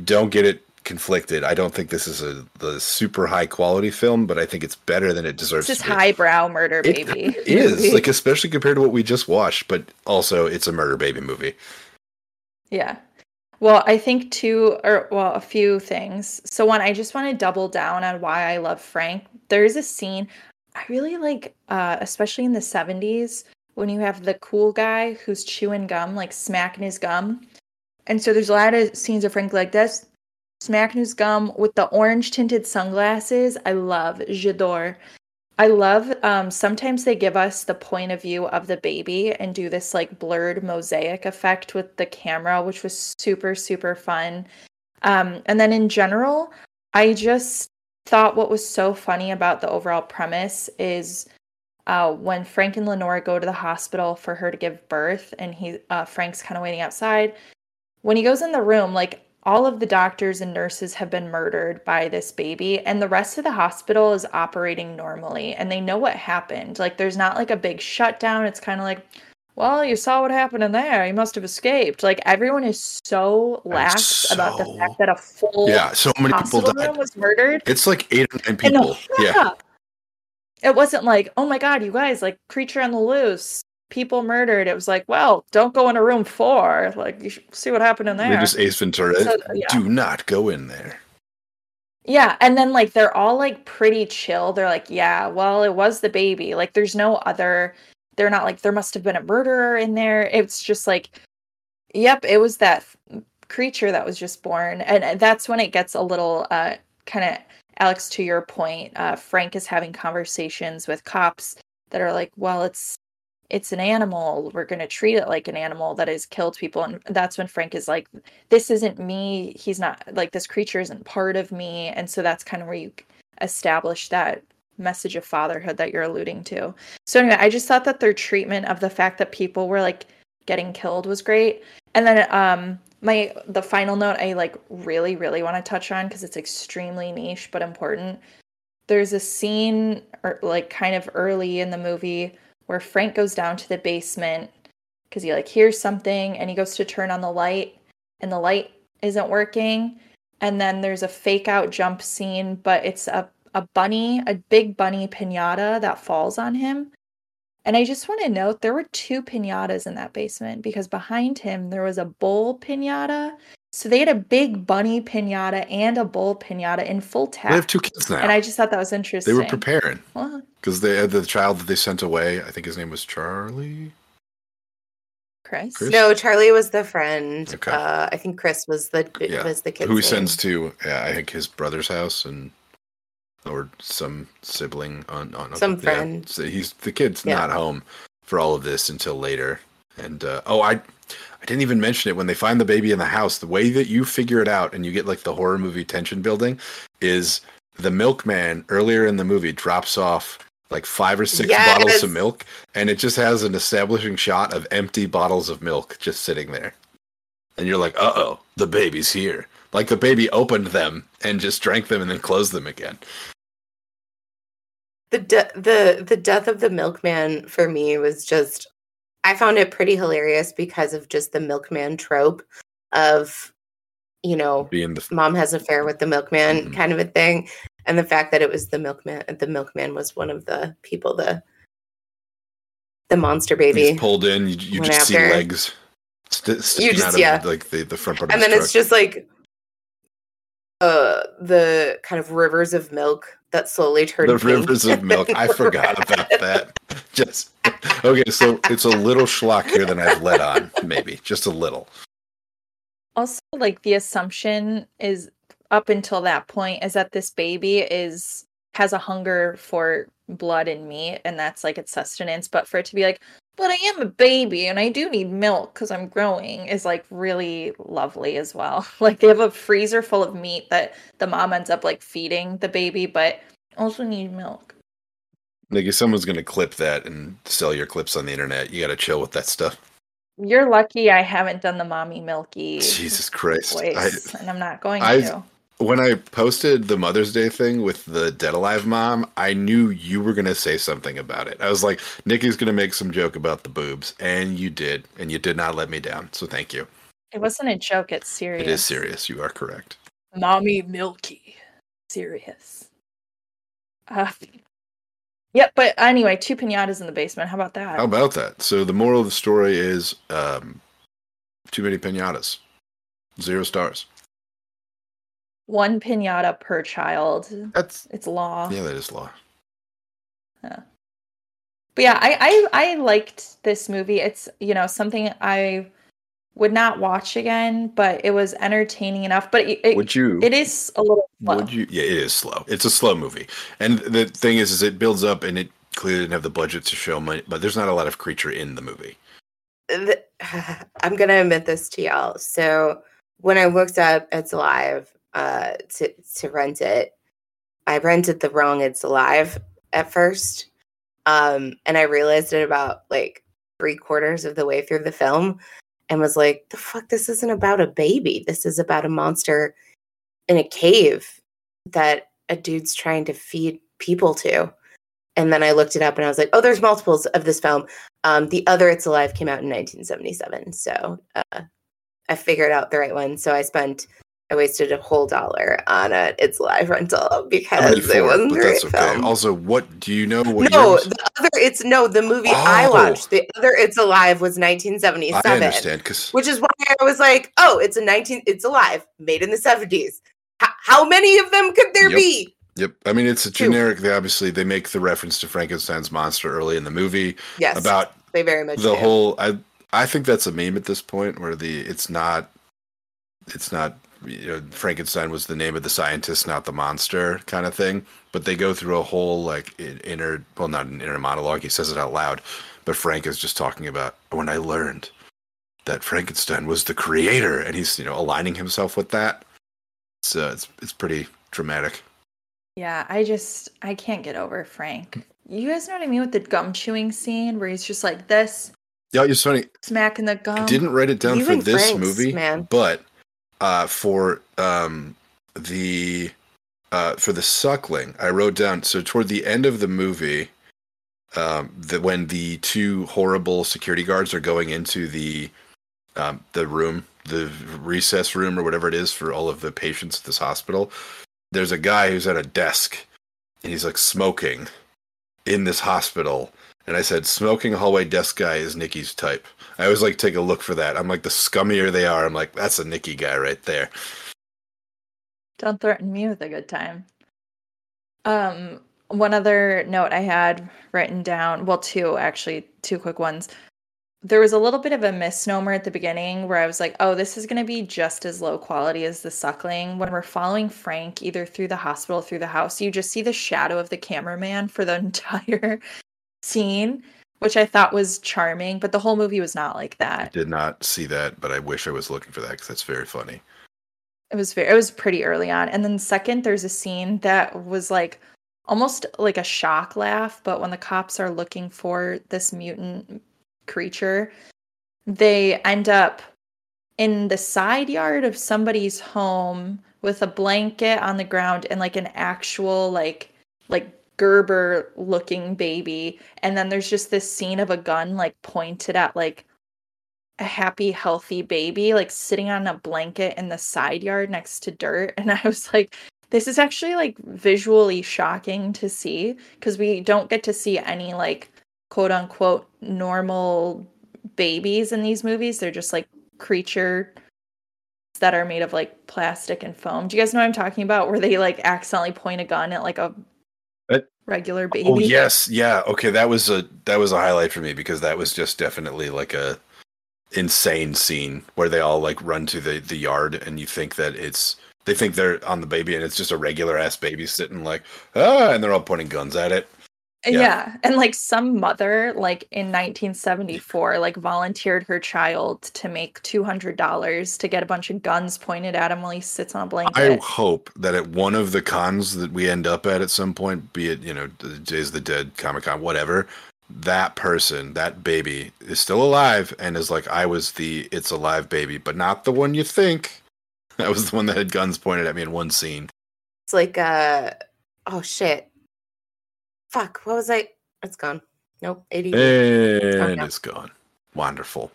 Don't get it conflicted. I don't think this is a the super high quality film, but I think it's better than it deserves. It's just highbrow murder baby. It is like especially compared to what we just watched, but also it's a murder baby movie. Yeah. Well, I think two or well, a few things. So one, I just want to double down on why I love Frank. There's a scene I really like, uh, especially in the seventies, when you have the cool guy who's chewing gum, like smacking his gum. And so there's a lot of scenes of Frank like this, smacking his gum with the orange-tinted sunglasses. I love, j'adore. I love, um, sometimes they give us the point of view of the baby and do this, like, blurred mosaic effect with the camera, which was super, super fun. Um, and then in general, I just... thought what was so funny about the overall premise is uh, when Frank and Lenore go to the hospital for her to give birth, and he uh, Frank's kind of waiting outside. When he goes in the room, like all of the doctors and nurses have been murdered by this baby, and the rest of the hospital is operating normally, and they know what happened. Like there's not like a big shutdown. It's kind of like, well, you saw what happened in there. You must have escaped. Like everyone is so lax so, about the fact that a full yeah, so many hospital people died. Room was murdered. It's like eight or nine people. The, yeah. yeah, it wasn't like, oh my god, you guys, like creature on the loose, people murdered. It was like, well, don't go into room four. Like you should see what happened in there. They're just Ace Ventura. So, yeah. Do not go in there. Yeah, and then like they're all like pretty chill. They're like, yeah, well, it was the baby. Like there's no other. They're not like, there must have been a murderer in there. It's just like, yep, it was that f- creature that was just born. And that's when it gets a little uh, kind of, Alex, to your point, uh, Frank is having conversations with cops that are like, well, it's it's an animal. We're going to treat it like an animal that has killed people. And that's when Frank is like, this isn't me. He's not, like, this creature isn't part of me. And so that's kind of where you establish that message of fatherhood that you're alluding to. So anyway, I just thought that their treatment of the fact that people were like getting killed was great. And then um my the final note I like really really want to touch on because it's extremely niche but important. There's a scene or like kind of early in the movie where Frank goes down to the basement because he like hears something and he goes to turn on the light and the light isn't working. And then there's a fake out jump scene, but it's a a bunny, a big bunny pinata that falls on him. And I just want to note there were two pinatas in that basement because behind him there was a bull pinata. So they had a big bunny pinata and a bull pinata in full tact. They have two kids now. And I just thought that was interesting. They were preparing. Because they had the child that they sent away. I think his name was Charlie. Chris? Chris? No, Charlie was the friend. Okay. Uh, I think Chris was the, yeah. was the kid's Who he sends to, yeah, I think, his brother's house and... or some sibling on, on some friend. Yeah. So he's the kid's yeah. not home, for all of this until later. And uh, oh, I I didn't even mention it. When they find the baby in the house, the way that you figure it out and you get like the horror movie tension building is the milkman earlier in the movie drops off like five or six yes. bottles of milk, and it just has an establishing shot of empty bottles of milk just sitting there. And you're like, uh-oh, the baby's here. Like the baby opened them and just drank them and then closed them again. The de- the the death of the milkman for me was just, I found it pretty hilarious because of just the milkman trope of, you know, being the mom has an affair with the milkman mm-hmm. kind of a thing. And the fact that it was the milkman, the milkman was one of the people, the the monster baby. He's pulled in, you, you just after. see legs. St- sticking you just, out of yeah. like the, the front part of and the then truck. It's just like uh, the kind of rivers of milk that slowly turn the pink. Rivers of milk. I forgot about that. Just okay, so it's a little schlockier than I've let on, maybe just a little. Also, like the assumption is up until that point is that this baby is has a hunger for blood and meat, and that's like its sustenance. But for it to be like, but I am a baby and I do need milk because I'm growing is like really lovely as well. Like they have a freezer full of meat that the mom ends up like feeding the baby, but also need milk. Like if someone's going to clip that and sell your clips on the internet, you got to chill with that stuff. You're lucky I haven't done the mommy milky. Jesus Christ. Voice, I, and I'm not going I, to. When I posted the Mother's Day thing with the Dead Alive mom, I knew you were going to say something about it. I was like, Nikki's going to make some joke about the boobs. And you did. And you did not let me down. So thank you. It wasn't a joke. It's serious. It is serious. You are correct. Mommy milky. Serious. Uh, yep. But anyway, two piñatas in the basement. How about that? How about that? So the moral of the story is um, too many piñatas. Zero stars. One piñata per child. That's it's law. Yeah, that is law. Yeah. But yeah, I, I I liked this movie. It's, you know, something I would not watch again, but it was entertaining enough. But it, it, would you, it is a little slow. Would you, yeah, it is slow. It's a slow movie. And the thing is, is it builds up and it clearly didn't have the budget to show money, but there's not a lot of creature in the movie. The, I'm going to admit this to y'all. So when I looked up It's Alive, Uh, to to rent it, I rented the wrong It's Alive at first, um, and I realized it about like three quarters of the way through the film, and was like, "The fuck, this isn't about a baby. This is about a monster in a cave that a dude's trying to feed people to." And then I looked it up, and I was like, "Oh, there's multiples of this film." Um, the other It's Alive came out in nineteen seventy-seven, so uh, I figured out the right one. So I spent. I wasted a whole dollar on a It's Alive rental because it wasn't a great film. Also, what do you know? What no, yours? the other it's no the movie oh. I watched. The other It's Alive was nineteen seventy-seven. I understand, which is why I was like, oh, it's a nineteen. It's Alive, made in the seventies. H- how many of them could there yep. be? Yep. I mean, it's a generic. They obviously they make the reference to Frankenstein's monster early in the movie. Yes, about they very much the do. whole. I I think that's a meme at this point where the it's not, it's not. You know, Frankenstein was the name of the scientist, not the monster kind of thing. But they go through a whole like inner, well, not an inner monologue. He says it out loud, but Frank is just talking about when I learned that Frankenstein was the creator, and he's, you know, aligning himself with that. So it's, it's pretty dramatic. Yeah. I just, I can't get over Frank. You guys know what I mean with the gum chewing scene where he's just like this. Yeah. It's funny. Smacking the gum. I didn't write it down Even for this Frank's, movie, man. but Uh, for um, the uh, for the Suckling, I wrote down. So toward the end of the movie, um, that when the two horrible security guards are going into the um, the room, the recess room or whatever it is for all of the patients at this hospital, there's a guy who's at a desk and he's like smoking in this hospital. And I said, smoking hallway desk guy is Nicki's type. I always like take a look for that. I'm like, the scummier they are, I'm like, that's a Nicki guy right there. Don't threaten me with a good time. Um, one other note I had written down, well, two actually, two quick ones. There was a little bit of a misnomer at the beginning where I was like, oh, this is going to be just as low quality as The Suckling. When we're following Frank, either through the hospital, through the house, you just see the shadow of the cameraman for the entire scene, which I thought was charming, but the whole movie was not like that. I did not see that, but I wish I was looking for that because that's very funny. It was very, it was pretty early on. And then second, there's a scene that was like almost like a shock laugh, but when the cops are looking for this mutant creature, they end up in the side yard of somebody's home with a blanket on the ground and like an actual like like Gerber looking baby. And then there's just this scene of a gun like pointed at like a happy, healthy baby like sitting on a blanket in the side yard next to dirt. And I was like, this is actually like visually shocking to see because we don't get to see any like quote unquote normal babies in these movies. They're just like creature that are made of like plastic and foam. Do you guys know what I'm talking about? Where they like accidentally point a gun at like a that, regular baby? Oh yes, yeah. Okay, that was a that was a highlight for me because that was just definitely like a insane scene where they all like run to the the yard and you think that it's they think they're on the baby and it's just a regular ass baby sitting like ah, and they're all pointing guns at it. Yeah. yeah, and like some mother, like in nineteen seventy-four, like volunteered her child to make two hundred dollars to get a bunch of guns pointed at him while he sits on a blanket. I hope that at one of the cons that we end up at at some point, be it, you know, Days of the Dead, Comic-Con, whatever, that person, that baby, is still alive and is like, I was the It's Alive baby, but not the one you think. I was the one that had guns pointed at me in one scene. It's like, uh, oh shit. Fuck, what was I? It's gone. Nope. eighty. And it's gone. Wonderful.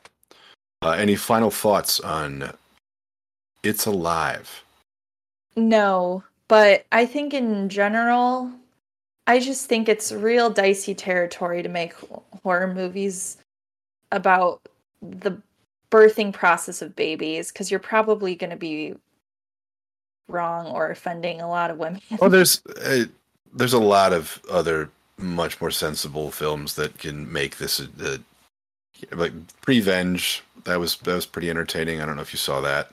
Uh, any final thoughts on It's Alive? No, but I think in general, I just think it's real dicey territory to make horror movies about the birthing process of babies, because you're probably going to be wrong or offending a lot of women. Well, there's... Uh, There's a lot of other much more sensible films that can make this a, a, like Prevenge. That was that was pretty entertaining. I don't know if you saw that.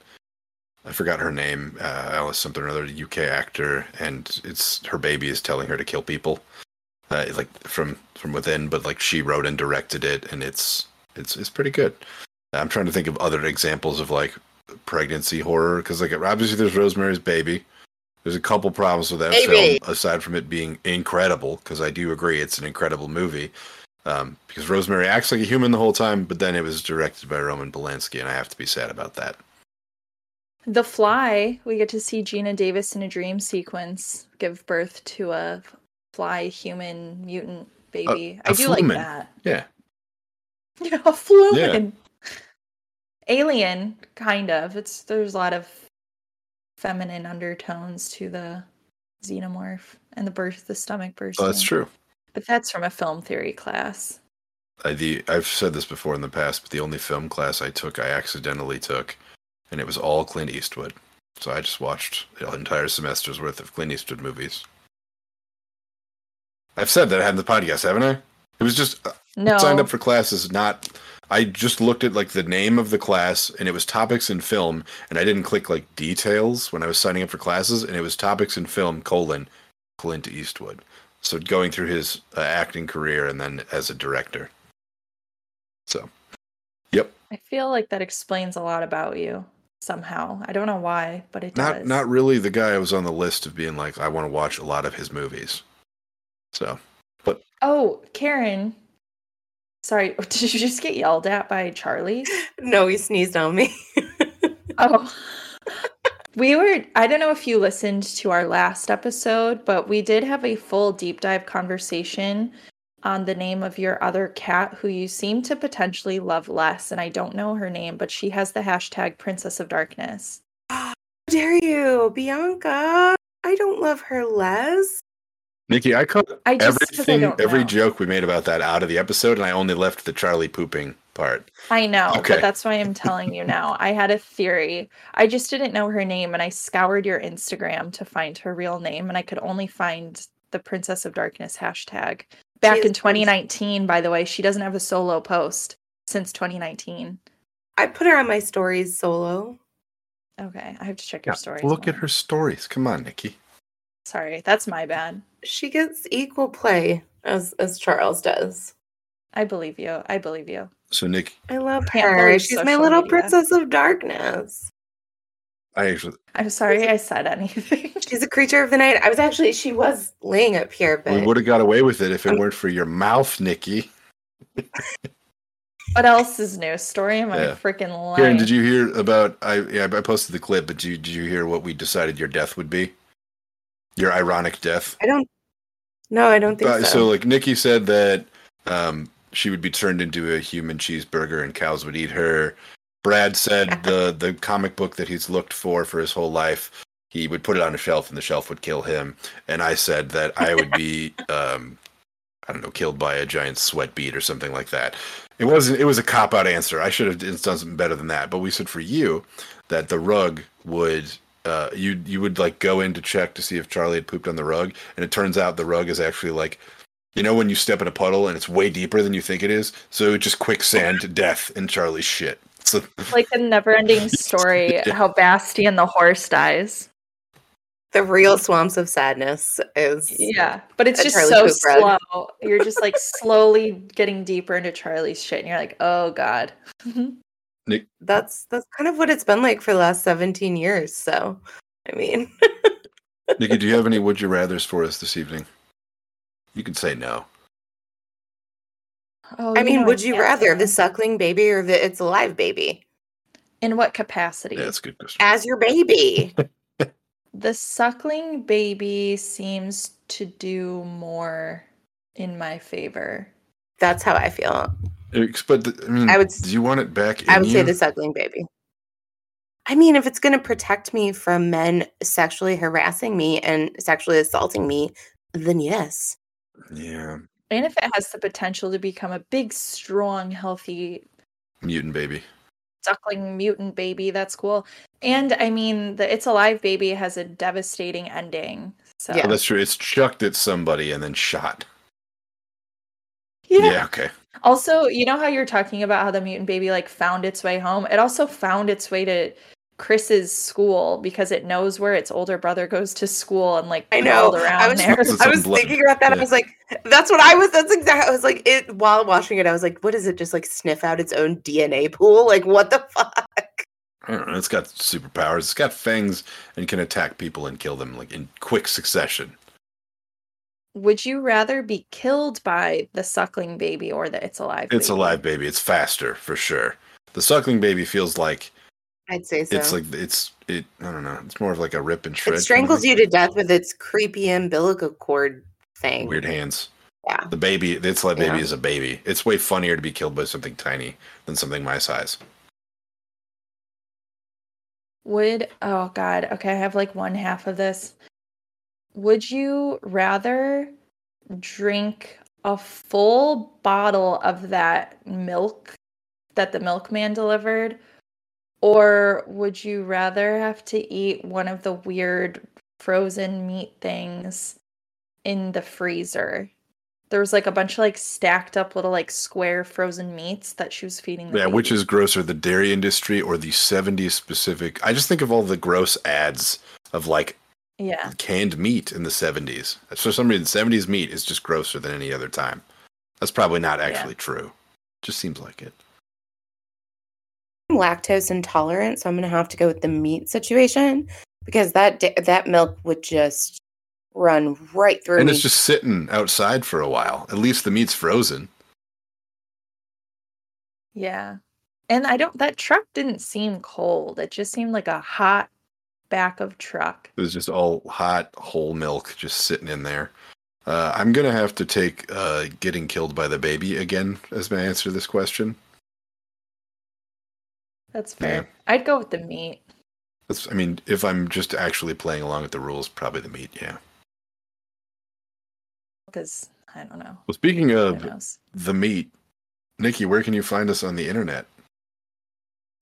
I forgot her name, uh, Alice something or another, U K actor, and it's her baby is telling her to kill people, uh, like from from within. But like she wrote and directed it, and it's it's it's pretty good. I'm trying to think of other examples of like pregnancy horror because like obviously there's Rosemary's Baby. There's a couple problems with that Baby. film, aside from it being incredible, because I do agree it's an incredible movie, um, because Rosemary acts like a human the whole time, but then it was directed by Roman Polanski, and I have to be sad about that. The Fly, we get to see Gina Davis in a dream sequence give birth to a fly human mutant baby. A, a I do flumen. like that. Yeah. Yeah, a flumen. Yeah. Alien, kind of. It's There's a lot of feminine undertones to the xenomorph and the birth, the stomach bursting. Oh, that's true. But that's from a film theory class. I, the, I've said this before in the past, but the only film class I took, I accidentally took, and it was all Clint Eastwood. So I just watched an entire semester's worth of Clint Eastwood movies. I've said that I had in the podcast, haven't I? It was just no. I signed up for classes, not... I just looked at like the name of the class and it was topics in film and I didn't click like details when I was signing up for classes and it was topics in film colon Clint Eastwood. So going through his uh, acting career and then as a director. So, yep. I feel like that explains a lot about you somehow. I don't know why, but it not, does. Not really the guy I was on the list of being like, I want to watch a lot of his movies. So, but. Oh, Karen. Sorry, did you just get yelled at by Charlie? No, he sneezed on me. Oh. We were, I don't know if you listened to our last episode, but we did have a full deep dive conversation on the name of your other cat who you seem to potentially love less. And I don't know her name, but she has the hashtag Princess of Darkness. How dare you, Bianca? I don't love her less. Nikki, I cut I just, everything, I every joke we made about that out of the episode, and I only left the Charlie pooping part. I know, okay. But that's why I'm telling you now. I had a theory. I just didn't know her name, and I scoured your Instagram to find her real name, and I could only find the Princess of Darkness hashtag. Back She's in twenty nineteen, crazy. By the way, she doesn't have a solo post since twenty nineteen. I put her on my stories solo. Okay, I have to check your yeah, stories. Look more. At her stories. Come on, Nikki. Sorry, that's my bad. She gets equal play as as Charles does. I believe you. I believe you. So Nicki, I love her. She's my little media. princess of darkness. I actually. I'm sorry I said anything. She's a creature of the night. I was actually. She was laying up here, but we would have got away with it if it um, weren't for your mouth, Nicki. What else is new? Story of my yeah. freaking life. Karen, did you hear about? I yeah, I posted the clip, but did you, did you hear what we decided your death would be? Your ironic death. I don't. No, I don't think uh, so. So, like Nicki said that. Um, She would be turned into a human cheeseburger and cows would eat her. Brad said the the comic book that he's looked for for his whole life, he would put it on a shelf and the shelf would kill him. And I said that I would be, um, I don't know, killed by a giant sweat bead or something like that. It wasn't. It was a cop-out answer. I should have done something better than that. But we said for you that the rug would... Uh, you you would like go in to check to see if Charlie had pooped on the rug. And it turns out the rug is actually like... You know when you step in a puddle and it's way deeper than you think it is? So it just quicksand death and Charlie's shit. So like a never ending story, yeah. How Bastion the horse dies. The real swamps of sadness is Yeah. But it's just Charlie so slow. Rug. You're just like slowly getting deeper into Charlie's shit and you're like, oh God. Nick? That's that's kind of what it's been like for the last seventeen years, so I mean Nicki, do you have any would you rathers for us this evening? You can say no. Oh, I mean, know, would you rather the suckling baby or the it's alive baby? In what capacity? Yeah, that's a good question. As your baby. The suckling baby seems to do more in my favor. That's how I feel. But the, I mean, I would, do you want it back in I would you? say the suckling baby. I mean, if it's going to protect me from men sexually harassing me and sexually assaulting me, then yes. Yeah. And if it has the potential to become a big, strong, healthy... Mutant baby. Suckling mutant baby. That's cool. And, I mean, the It's Alive baby has a devastating ending. So. Yeah, oh, that's true. It's chucked at somebody and then shot. Yeah. Yeah, okay. Also, you know how you're talking about how the mutant baby, like, found its way home? It also found its way to... Chris's school because it knows where its older brother goes to school and like I know around I was, there. I was thinking about that yeah. I was like that's what I was that's exactly I was like it while watching it I was like what is it just like sniff out its own D N A pool like what the fuck I don't know it's got superpowers it's got fangs and can attack people and kill them like in quick succession. Would you rather be killed by the suckling baby or the it's alive baby? It's alive baby it's faster for sure. The suckling baby feels like I'd say so. It's like, it's, it, I don't know. It's more of like a rip and shred. It strangles you to death with its creepy umbilical cord thing. Weird hands. Yeah. The baby, the It's Alive baby yeah. is a baby. It's way funnier to be killed by something tiny than something my size. Would, oh God. Okay. I have like one half of this. Would you rather drink a full bottle of that milk that the milkman delivered? Or would you rather have to eat one of the weird frozen meat things in the freezer? There was like a bunch of like stacked up little like square frozen meats that she was feeding the Yeah, baby. Which is grosser, the dairy industry or the seventies specific? I just think of all the gross ads of like yeah. canned meat in the seventies. For some reason, seventies meat is just grosser than any other time. That's probably not actually yeah. true. Just seems like it. I'm lactose intolerant, so I'm gonna have to go with the meat situation because that di- that milk would just run right through. And me. It's just sitting outside for a while. At least the meat's frozen. Yeah, and I don't. That truck didn't seem cold. It just seemed like a hot back of truck. It was just all hot whole milk just sitting in there. Uh, I'm gonna have to take uh, getting killed by the baby again as my answer to this question. That's fair. Yeah. I'd go with the meat. That's, I mean, if I'm just actually playing along with the rules, probably the meat, yeah. Because, I don't know. Well, speaking of the meat, Nicki, where can you find us on the internet?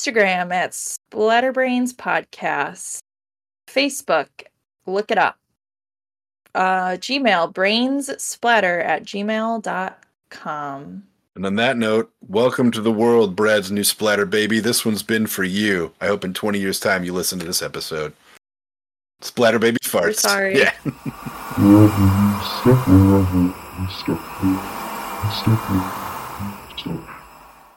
Instagram at Splatter Brains Podcast. Facebook, look it up. Uh, Gmail, brainsplatter at gmail dot com. And on that note, welcome to the world, Brad's new splatter baby. This one's been for you. I hope in twenty years' time you listen to this episode. Splatter baby farts. We're sorry. Yeah. Love you, stuff, love you, stuff, stuff.